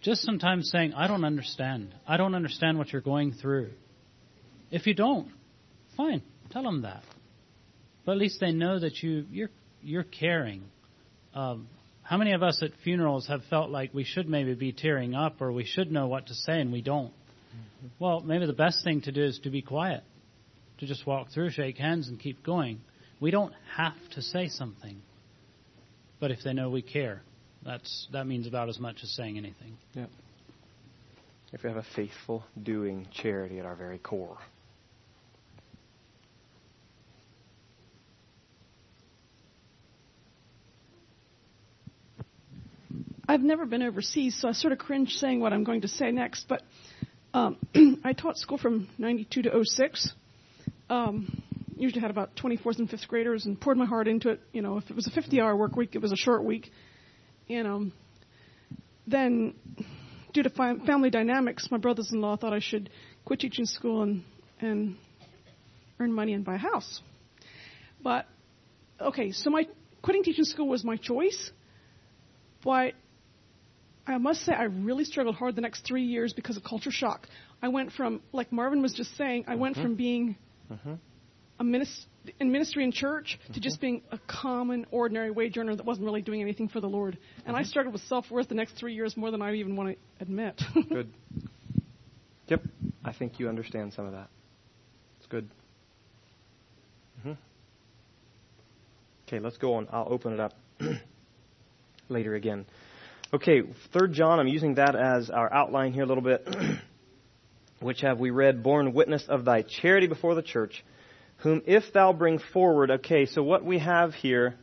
just sometimes saying, I don't understand. I don't understand what you're going through. If you don't, fine, tell them that. But at least they know that you're caring. How many of us at funerals have felt like we should maybe be tearing up or we should know what to say and we don't? Mm-hmm. Well, maybe the best thing to do is to be quiet, to just walk through, shake hands, and keep going. We don't have to say something, but if they know we care, that means about as much as saying anything. Yeah. If we have a faithful doing charity at our very core. I've never been overseas, so I sort of cringe saying what I'm going to say next, but I taught school from 92 to 06. Usually had about 24th and 5th graders and poured my heart into it. You know, if it was a 50-hour work week, it was a short week. And then due to family dynamics, my brothers-in-law thought I should quit teaching school and earn money and buy a house. But, okay, so my quitting teaching school was my choice. But I must say I really struggled hard the next 3 years because of culture shock. I went from, like Marvin was just saying, I went from being... Uh-huh. in ministry and church to just being a common, ordinary wage earner that wasn't really doing anything for the Lord. And I struggled with self-worth the next 3 years more than I even want to admit. Good. Yep. I think you understand some of that. It's good. Mm-hmm. Okay, let's go on. I'll open it up later again. Okay, 3 John, I'm using that as our outline here a little bit. Which have we read, borne witness of thy charity before the church, whom if thou bring forward... Okay, so what we have here...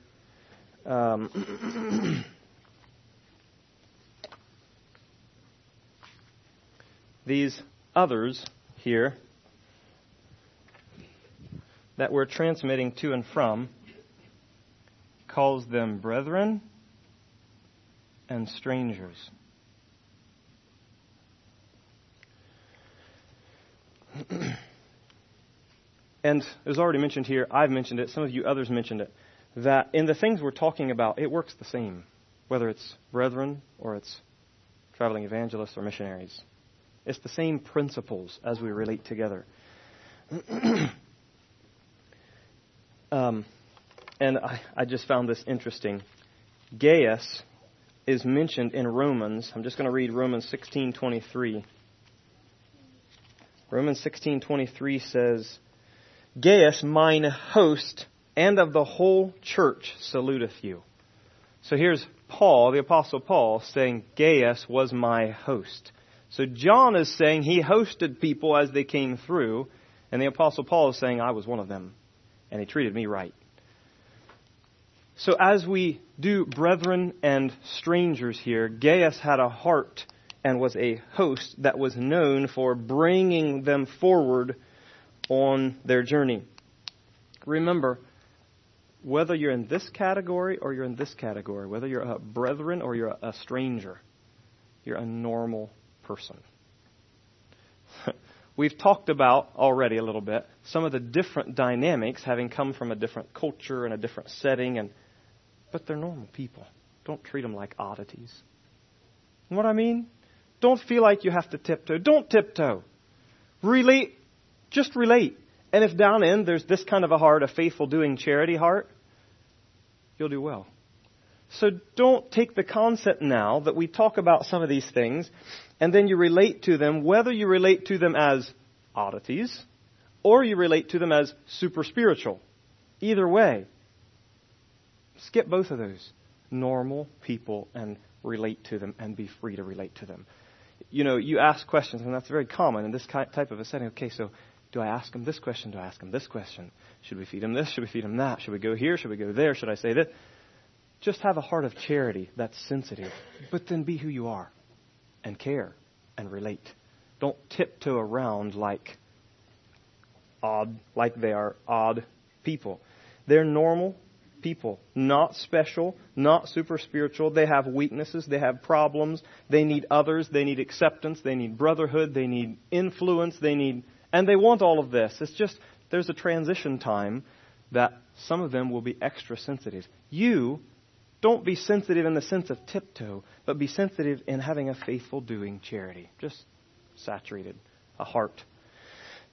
these others here that we're transmitting to and from, calls them brethren and strangers. And it was already mentioned here, I've mentioned it, some of you others mentioned it, that in the things we're talking about, it works the same, whether it's brethren or it's traveling evangelists or missionaries. It's the same principles as we relate together. And I just found this interesting. Gaius is mentioned in Romans. I'm just going to read Romans 16:23. Romans 16:23 says, Gaius, mine host, and of the whole church saluteth you. So here's Paul, the Apostle Paul, saying Gaius was my host. So John is saying he hosted people as they came through, and the Apostle Paul is saying I was one of them, and he treated me right. So as we do brethren and strangers here, Gaius had a heart and was a host that was known for bringing them forward on their journey. Remember, whether you're in this category or you're in this category, whether you're a brethren or you're a stranger, you're a normal person. We've talked about already a little bit some of the different dynamics having come from a different culture and a different setting, but they're normal people. Don't treat them like oddities. You know what I mean? Don't feel like you have to tiptoe. Don't tiptoe. Relate. Just relate. And if down in there's this kind of a heart, a faithful doing charity heart, you'll do well. So don't take the concept now that we talk about some of these things and then you relate to them, whether you relate to them as oddities or you relate to them as super spiritual. Either way, skip both of those. Normal people, and relate to them and be free to relate to them. You know, you ask questions, and that's very common in this type of a setting. Okay, so do I ask them this question? Do I ask them this question? Should we feed them this? Should we feed them that? Should we go here? Should we go there? Should I say this? Just have a heart of charity that's sensitive, but then be who you are and care and relate. Don't tiptoe around like they are odd people. They're normal people, not special, not super spiritual. They have weaknesses. They have problems. They need others. They need acceptance. They need brotherhood. They need influence. And they want all of this. It's just there's a transition time that some of them will be extra sensitive. You don't be sensitive in the sense of tiptoe, but be sensitive in having a faithful doing charity. Just saturated, a heart.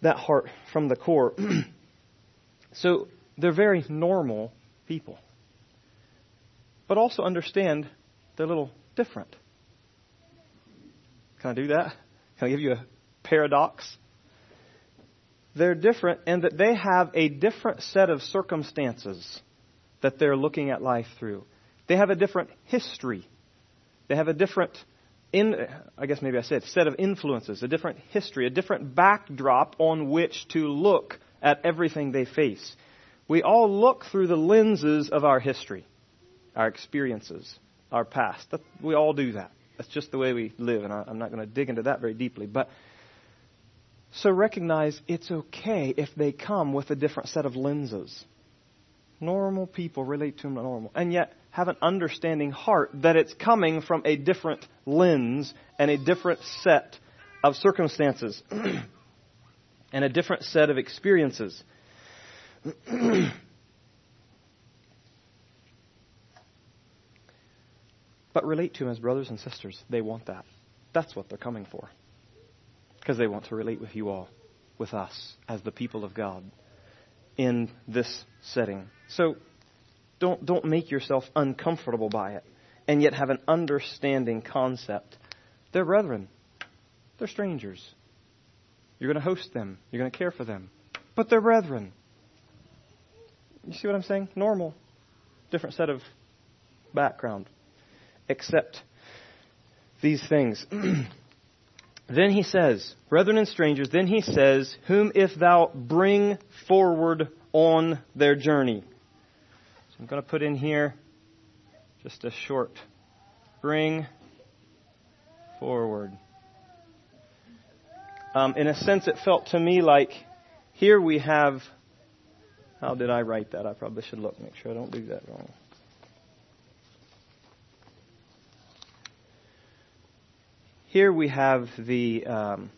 That heart from the core. So they're very normal people. But also understand they're a little different. Can I do that? Can I give you a paradox? They're different in that they have a different set of circumstances that they're looking at life through. They have a different history. They have a different, set of influences, a different history, a different backdrop on which to look at everything they face. We all look through the lenses of our history, our experiences, our past. We all do that. That's just the way we live, and I'm not going to dig into that very deeply. But so recognize it's okay if they come with a different set of lenses. Normal people relate to them normal, and yet have an understanding heart that it's coming from a different lens and a different set of circumstances and a different set of experiences. But relate to them as brothers and sisters. They want that. That's what they're coming for. Because they want to relate with you all, with us, as the people of God in this setting. So don't make yourself uncomfortable by it, and yet have an understanding concept. They're brethren. They're strangers. You're going to host them. You're going to care for them. But they're brethren. You see what I'm saying? Normal. Different set of background. Except these things. Then he says, brethren and strangers, then he says, whom if thou bring forward on their journey. So I'm going to put in here just a short bring forward. In a sense, it felt to me like here we have... How did I write that? I probably should look, make sure I don't do that wrong. Here we have the... Kind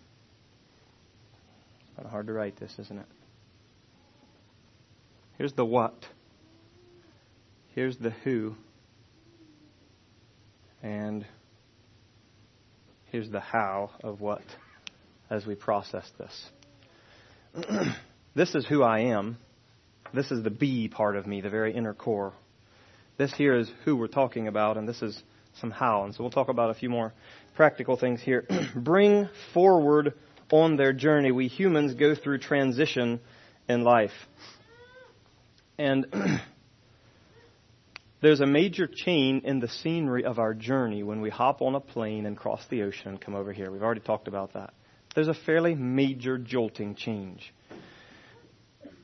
of hard to write this, isn't it? Here's the what. Here's the who. And here's the how of what as we process this. This is who I am. This is the be part of me, the very inner core. This here is who we're talking about, and this is some how. And so we'll talk about a few more practical things here. Bring forward on their journey. We humans go through transition in life. And there's a major change in the scenery of our journey when we hop on a plane and cross the ocean and come over here. We've already talked about that. There's a fairly major jolting change.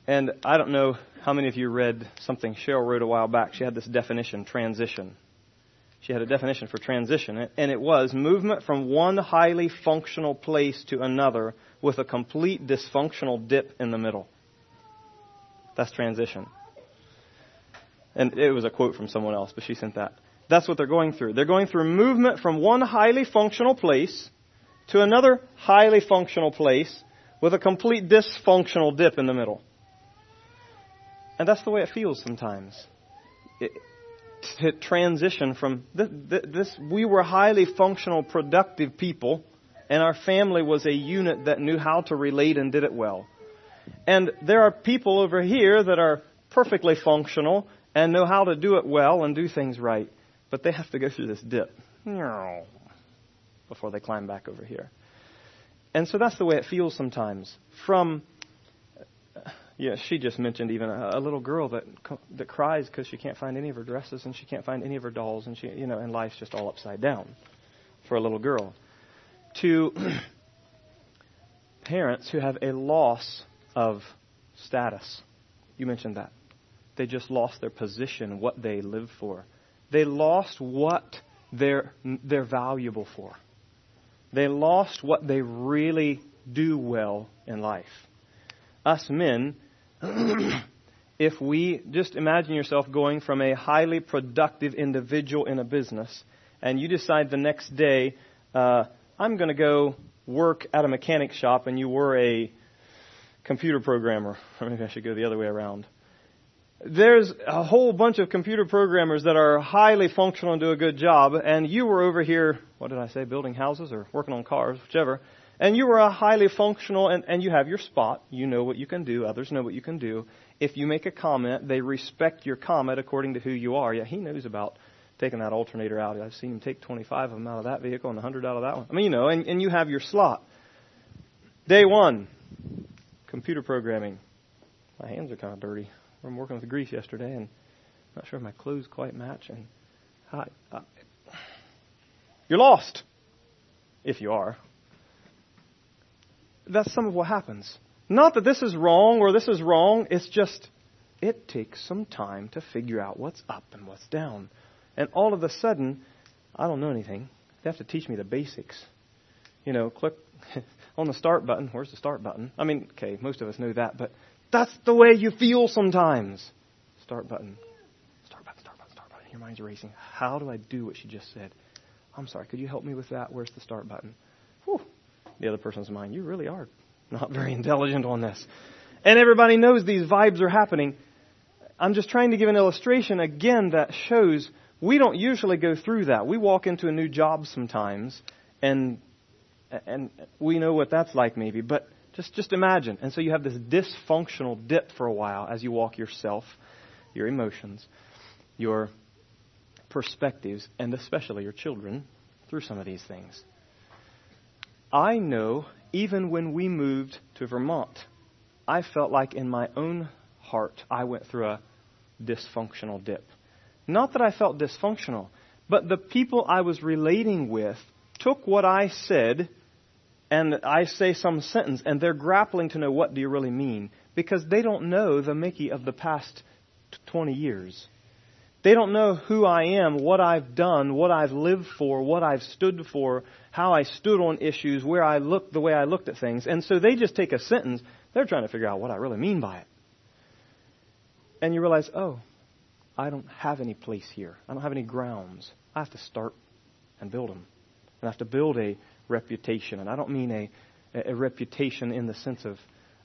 And I don't know how many of you read something Cheryl wrote a while back. She had this definition, transition. She had a definition for transition, and it was movement from one highly functional place to another with a complete dysfunctional dip in the middle. That's transition. And it was a quote from someone else, but she sent that. That's what they're going through. They're going through movement from one highly functional place to another highly functional place with a complete dysfunctional dip in the middle. And that's the way it feels sometimes. To transition from this, we were highly functional, productive people, and our family was a unit that knew how to relate and did it well. And there are people over here that are perfectly functional and know how to do it well and do things right, but they have to go through this dip before they climb back over here. And so that's the way it feels sometimes. From, yeah, she just mentioned even a little girl that cries because she can't find any of her dresses and she can't find any of her dolls, and she, you know, and life's just all upside down for a little girl. To parents who have a loss of status. You mentioned that. They just lost their position, what they live for. They lost what they're valuable for. They lost what they really do well in life. Us men, if we just imagine yourself going from a highly productive individual in a business, and you decide the next day, I'm going to go work at a mechanic shop, and you were a computer programmer, or maybe I should go the other way around. There's a whole bunch of computer programmers that are highly functional and do a good job, and you were over here, what did I say, building houses or working on cars, whichever, and you were a highly functional, and you have your spot, you know what you can do, others know what you can do. If you make a comment, they respect your comment according to who you are. Yeah, he knows about taking that alternator out. I've seen him take 25 of them out of that vehicle and 100 out of that one. I mean, you know, and you have your slot. Day one. Computer programming. My hands are kind of dirty. I'm working with grease yesterday, and I'm not sure if my clothes quite match. And you're lost, if you are. That's some of what happens. Not that this is wrong or this is wrong. It's just it takes some time to figure out what's up and what's down. And all of a sudden, I don't know anything. They have to teach me the basics. You know, click... on the start button. Where's the start button? I mean, okay, most of us know that, but that's the way you feel sometimes. Start button. Start button, start button, start button. Your mind's racing. How do I do what she just said? I'm sorry, could you help me with that? Where's the start button? Whew. The other person's mind, you really are not very intelligent on this. And everybody knows these vibes are happening. I'm just trying to give an illustration again that shows we don't usually go through that. We walk into a new job sometimes and we know what that's like maybe, but just imagine. And so you have this dysfunctional dip for a while as you walk yourself, your emotions, your perspectives, and especially your children through some of these things. I know even when we moved to Vermont, I felt like in my own heart I went through a dysfunctional dip. Not that I felt dysfunctional, but the people I was relating with took what I said. And I say some sentence, and they're grappling to know what do you really mean, because they don't know the Mickey of the past 20 years. They don't know who I am, what I've done, what I've lived for, what I've stood for, how I stood on issues, where I looked, the way I looked at things. And so they just take a sentence. They're trying to figure out what I really mean by it. And you realize, oh, I don't have any place here. I don't have any grounds. I have to start and build them. And I have to build a reputation. And I don't mean a reputation in the sense of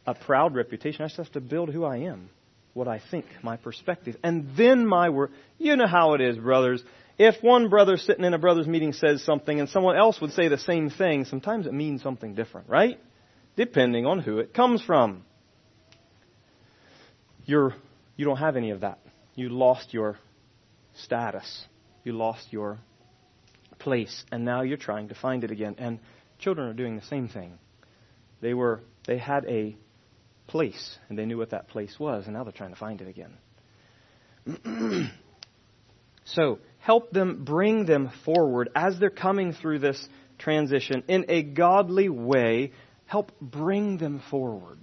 a proud reputation. I just have to build who I am, what I think, my perspective, and then my work. You know how it is, brothers. If one brother sitting in a brother's meeting says something and someone else would say the same thing, sometimes it means something different, right? Depending on who it comes from. You don't have any of that. You lost your status. You lost your place. And now you're trying to find it again. And children are doing the same thing. They had a place, and they knew what that place was, and now they're trying to find it again. So help them, bring them forward as they're coming through this transition in a godly way. Help bring them forward.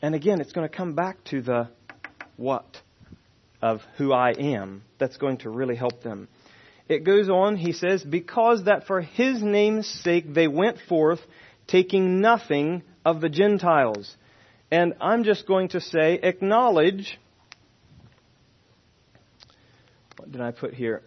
And again, it's going to come back to the what of who I am that's going to really help them. It goes on, he says, because that for his name's sake they went forth, taking nothing of the Gentiles. And I'm just going to say, acknowledge. What did I put here?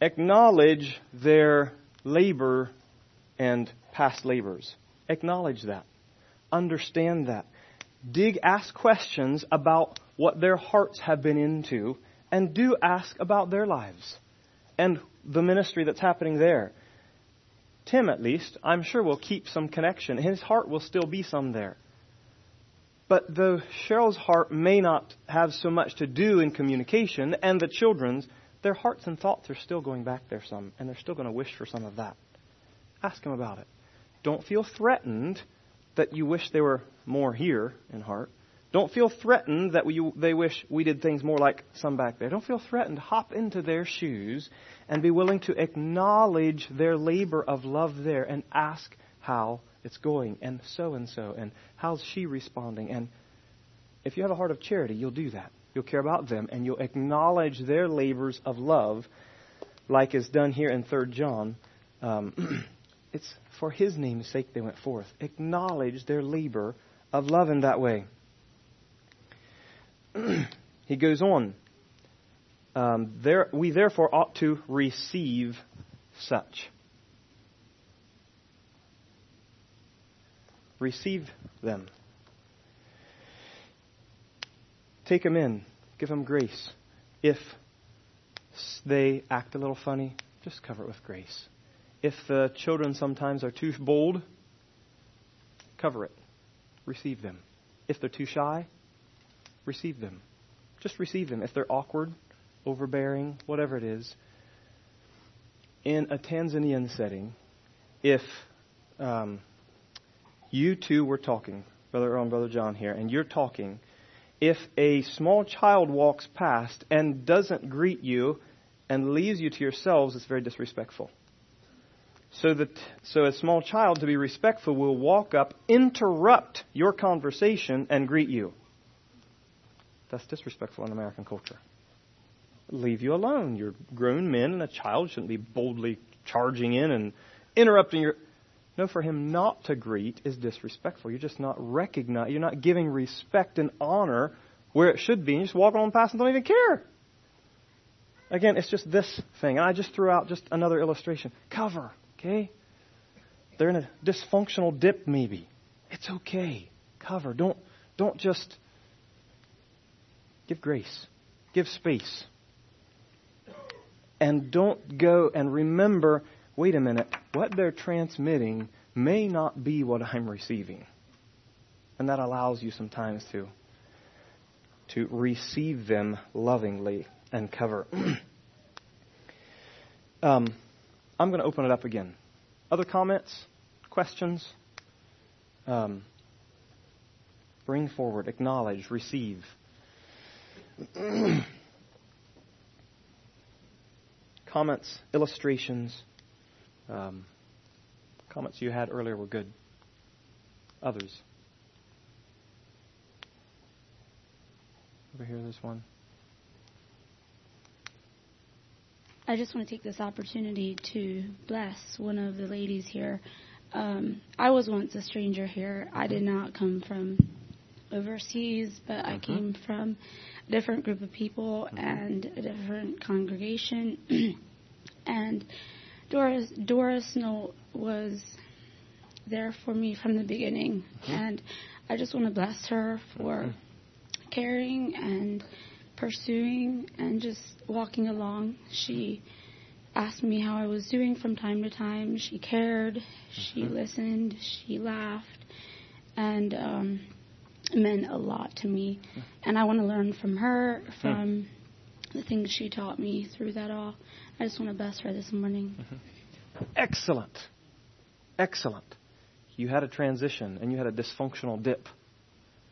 Acknowledge their labor and past labors. Acknowledge that. Understand that. Ask questions about what their hearts have been into, and do ask about their lives and the ministry that's happening there. Tim, at least, I'm sure will keep some connection. His heart will still be some there. But though Cheryl's heart may not have so much to do in communication, and the children's, their hearts and thoughts are still going back there some, and they're still going to wish for some of that. Ask them about it. Don't feel threatened that you wish they were more here in heart. Don't feel threatened that they wish we did things more like some back there. Don't feel threatened. Hop into their shoes and be willing to acknowledge their labor of love there and ask how it's going and so and how's she responding. And if you have a heart of charity, you'll do that. You'll care about them and you'll acknowledge their labors of love like is done here in 3 John. It's for his name's sake they went forth. Acknowledge their labor of love in that way. He goes on, we therefore ought to receive such. Receive them. Take them in. Give them grace. If they act a little funny, just cover it with grace. If the children sometimes are too bold, cover it. Receive them. If they're too shy, receive them. Just receive them. If they're awkward, overbearing, whatever it is. In a Tanzanian setting, if you two were talking, Brother Earl and Brother John here, and you're talking, if a small child walks past and doesn't greet you and leaves you to yourselves, it's very disrespectful. So a small child, to be respectful, will walk up, interrupt your conversation, and greet you. That's disrespectful in American culture. Leave you alone. You're grown men, and a child shouldn't be boldly charging in and interrupting your... No, for him not to greet is disrespectful. You're just not recognizing. You're not giving respect and honor where it should be. You're just walking on past and don't even care. Again, it's just this thing. And I just threw out just another illustration. Cover, okay? They're in a dysfunctional dip maybe. It's okay. Cover. Don't just... Give grace. Give space. And don't go and remember, wait a minute, what they're transmitting may not be what I'm receiving. And that allows you sometimes to receive them lovingly and cover. I'm going to open it up again. Other comments? Questions? Bring forward, acknowledge, receive. Comments, illustrations. Comments you had earlier were good. others. Over here, there's one. I just want to take this opportunity to bless one of the ladies here. I was once a stranger here. I did not come from overseas, but I came from a different group of people and a different congregation. And Doris Nolt was there for me from the beginning. And I just want to bless her for caring and pursuing and just walking along. She asked me how I was doing from time to time. She cared. She listened. She laughed. And it meant a lot to me. And I want to learn from her, from the things she taught me through that all. I just want to bless her this morning. Excellent. Excellent. You had a transition, and you had a dysfunctional dip.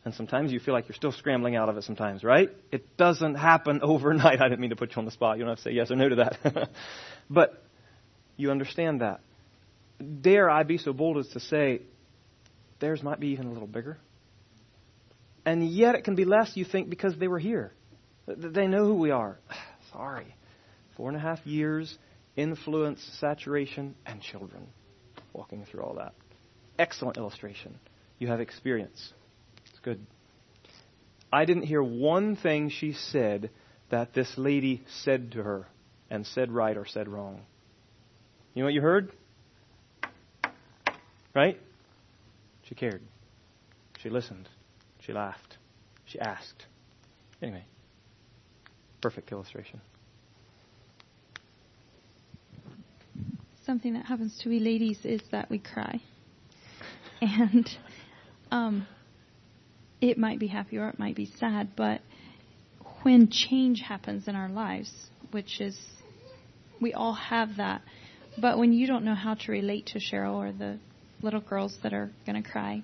And sometimes you feel like you're still scrambling out of it sometimes, right? It doesn't happen overnight. I didn't mean to put you on the spot. You don't have to say yes or no to that. But you understand that. Dare I be so bold as to say theirs might be even a little bigger. And yet it can be less, you think, because they were here. They know who we are. Sorry. 4.5 years, influence, saturation, and children. Walking through all that. Excellent illustration. You have experience. Good. I didn't hear one thing she said that this lady said to her and said right or said wrong. You know what you heard? Right? She cared. She listened. She laughed. She asked. Anyway, perfect illustration. Something that happens to we ladies is that we cry. And it might be happy or it might be sad, but when change happens in our lives, which is, we all have that, but when you don't know how to relate to Cheryl or the little girls that are going to cry,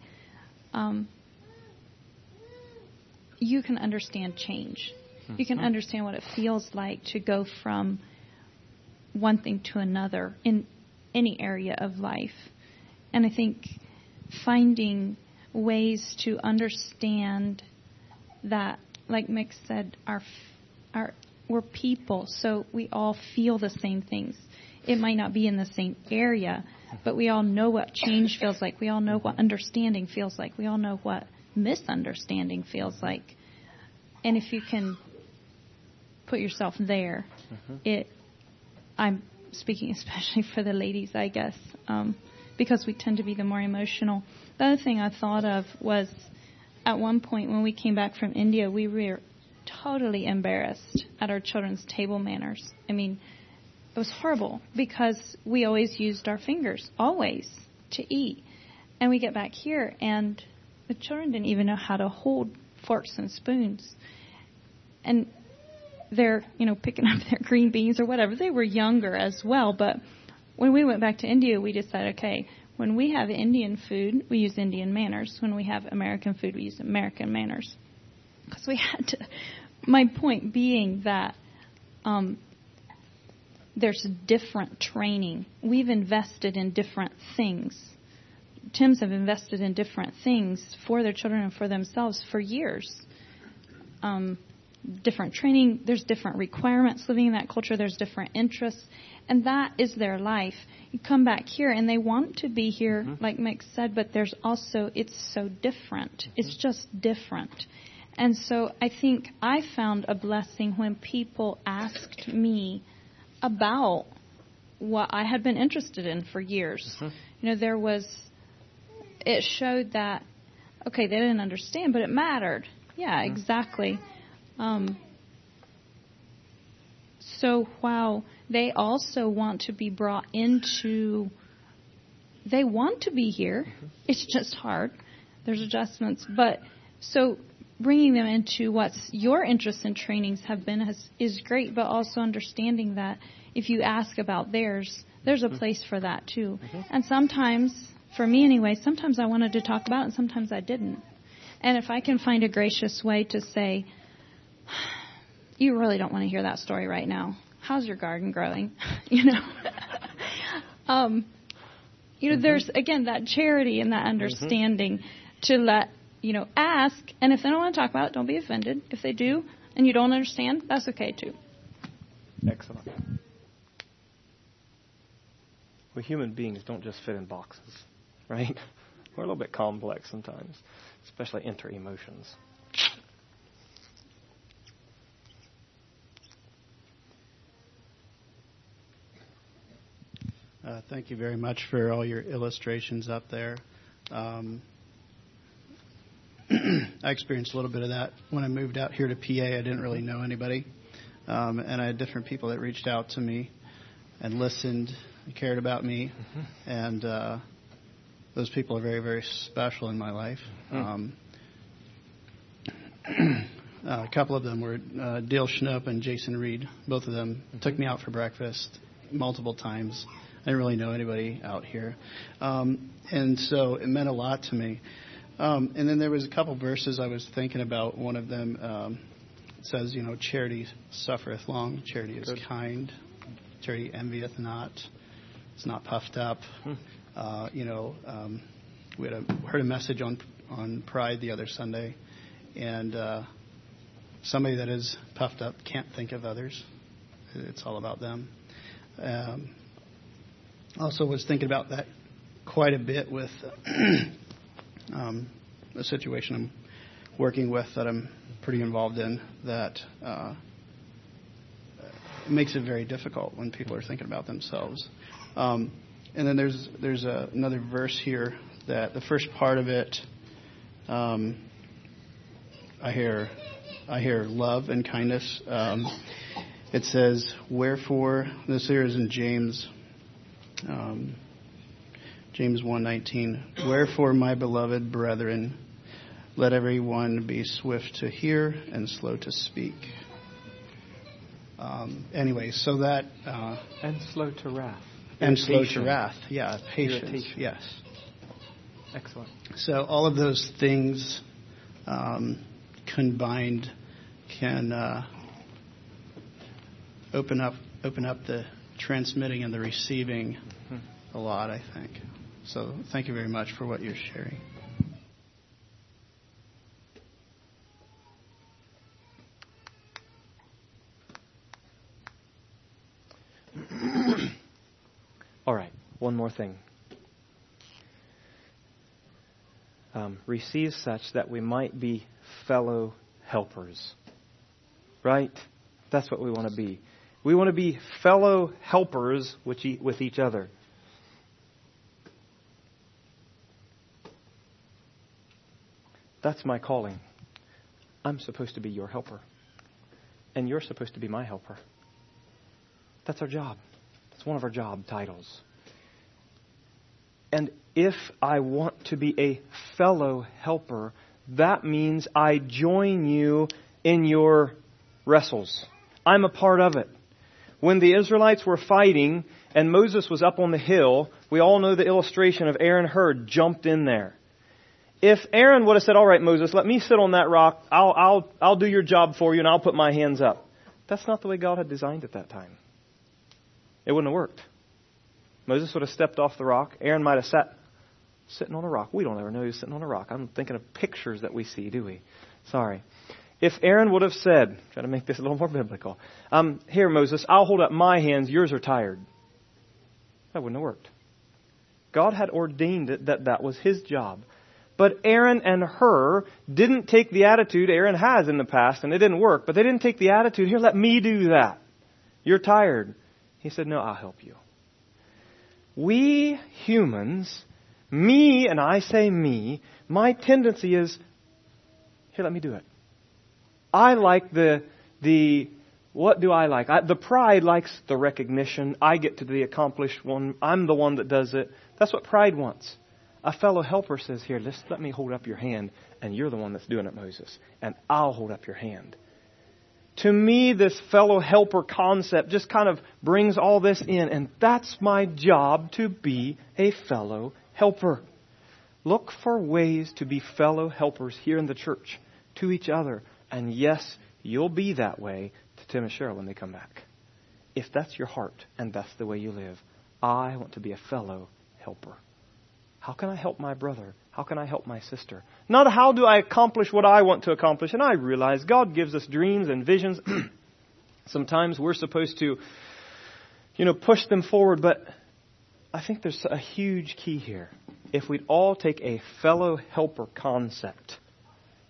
you can understand change. You can understand what it feels like to go from one thing to another in any area of life. And I think finding ways to understand that, like Mick said, we're people, so we all feel the same things. It might not be in the same area, but we all know what change feels like. We all know what understanding feels like. We all know what misunderstanding feels like. And if you can put yourself there, I'm speaking especially for the ladies, I guess, because we tend to be the more emotional. The other thing I thought of was at one point when we came back from India, we were totally embarrassed at our children's table manners. I mean, it was horrible because we always used our fingers, always, to eat. And we get back here, and the children didn't even know how to hold forks and spoons. And they're, picking up their green beans or whatever. They were younger as well, but when we went back to India, we decided, okay, when we have Indian food, we use Indian manners. When we have American food, we use American manners. Because we had to, my point being that there's different training. We've invested in different things. Tims have invested in different things for their children and for themselves for years. Different training, there's different requirements living in that culture, there's different interests, and that is their life. You come back here, and they want to be here, like Mick said, but there's also, it's so different. It's just different. And so I think I found a blessing when people asked me about what I had been interested in for years. There was, it showed that, okay, they didn't understand, but it mattered. Yeah, exactly. So while they also want to be brought into, they want to be here. It's just hard. There's adjustments. But so bringing them into what's your interests and trainings have been is great, but also understanding that if you ask about theirs, there's a place for that too. And sometimes, for me anyway, sometimes I wanted to talk about it and sometimes I didn't. And if I can find a gracious way to say, you really don't want to hear that story right now. How's your garden growing? There's, again, that charity and that understanding. to let, ask. And if they don't want to talk about it, don't be offended. If they do and you don't understand, that's okay too. Excellent. We human beings don't just fit in boxes, right? We're a little bit complex sometimes, especially inter-emotions. Thank you very much for all your illustrations up there. I experienced a little bit of that when I moved out here to PA. I didn't really know anybody. And I had different people that reached out to me and listened and cared about me. Mm-hmm. And those people are very, very special in my life. A couple of them were Dale Schnupp and Jason Reed. Both of them took me out for breakfast multiple times. I didn't really know anybody out here. And so it meant a lot to me. And then there was a couple verses I was thinking about. One of them says, charity suffereth long, charity is kind, charity envieth not, it's not puffed up. We heard a message on pride the other Sunday, and somebody that is puffed up can't think of others. It's all about them. Also was thinking about that quite a bit with a situation I'm working with that I'm pretty involved in that makes it very difficult when people are thinking about themselves. And then there's another verse here that the first part of it, I hear love and kindness. It says, wherefore, this here is in James 1:19, wherefore, my beloved brethren, let everyone be swift to hear and slow to speak. Anyway, so that... and slow to wrath. And slow to wrath, yeah, patience, yes. Excellent. So all of those things combined can... Open up the transmitting and the receiving a lot, I think. So thank you very much for what you're sharing. All right, one more thing. Receive such that we might be fellow helpers. Right? That's what we want to be. We want to be fellow helpers with each other. That's my calling. I'm supposed to be your helper. And you're supposed to be my helper. That's our job. That's one of our job titles. And if I want to be a fellow helper, that means I join you in your wrestles. I'm a part of it. When the Israelites were fighting and Moses was up on the hill, we all know the illustration of Aaron Hur jumped in there. If Aaron would have said, all right, Moses, let me sit on that rock. I'll do your job for you and I'll put my hands up. That's not the way God had designed it that time. It wouldn't have worked. Moses would have stepped off the rock. Aaron might have sat sitting on a rock. We don't ever know he's sitting on a rock. I'm thinking of pictures that we see, do we? Sorry. If Aaron would have said, try to make this a little more biblical, here, Moses, I'll hold up my hands, yours are tired. That wouldn't have worked. God had ordained it that was his job. But Aaron and Hur didn't take the attitude Aaron has in the past, and it didn't work, but they didn't take the attitude, here, let me do that. You're tired. He said, no, I'll help you. We humans, me, and I say me, my tendency is, here, let me do it. I like what do I like? The pride likes the recognition. I get to be the accomplished one. I'm the one that does it. That's what pride wants. A fellow helper says, here, let me hold up your hand, and you're the one that's doing it, Moses, and I'll hold up your hand. To me, this fellow helper concept just kind of brings all this in, and that's my job, to be a fellow helper. Look for ways to be fellow helpers here in the church, to each other. And yes, you'll be that way to Tim and Cheryl when they come back. If that's your heart and that's the way you live, I want to be a fellow helper. How can I help my brother? How can I help my sister? Not how do I accomplish what I want to accomplish. And I realize God gives us dreams and visions. Sometimes we're supposed to, push them forward. But I think there's a huge key here. If we'd all take a fellow helper concept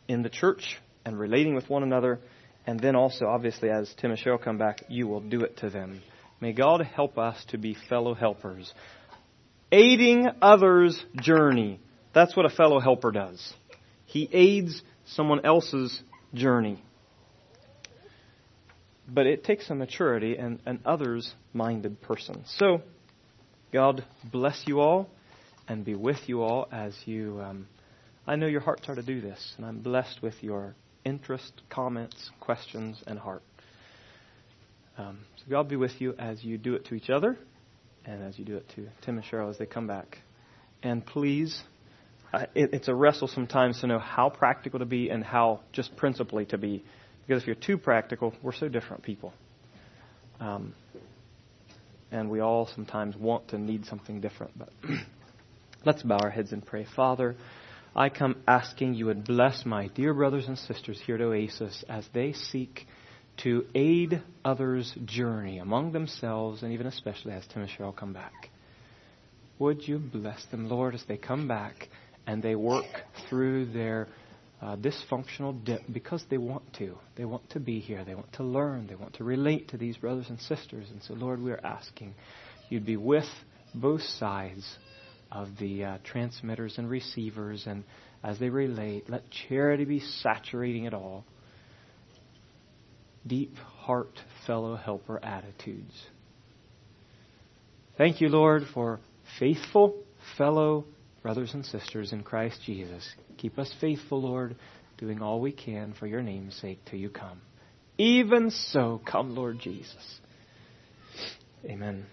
in the church and relating with one another, and then also, obviously, as Tim and Cheryl come back, you will do it to them. May God help us to be fellow helpers, aiding others' journey. That's what a fellow helper does. He aids someone else's journey. But it takes a maturity and an others-minded person. So, God bless you all and be with you all as you... I know your hearts are to do this, and I'm blessed with your interest, comments, questions, and heart. So God be with you as you do it to each other and as you do it to Tim and Cheryl as they come back. And please, it's a wrestle sometimes to know how practical to be and how just principally to be. Because if you're too practical, we're so different people. And we all sometimes want to need something different. But let's bow our heads and pray. Father, I come asking you would bless my dear brothers and sisters here at Oasis as they seek to aid others' journey among themselves and even especially as Tim and Cheryl come back. Would you bless them, Lord, as they come back and they work through their dysfunctional dip because they want to. They want to be here. They want to learn. They want to relate to these brothers and sisters. And so, Lord, we are asking you'd be with both sides of the transmitters and receivers, and as they relate, let charity be saturating it all. Deep heart fellow helper attitudes. Thank you, Lord, for faithful fellow brothers and sisters in Christ Jesus. Keep us faithful, Lord, doing all we can for your name's sake till you come. Even so, come, Lord Jesus. Amen.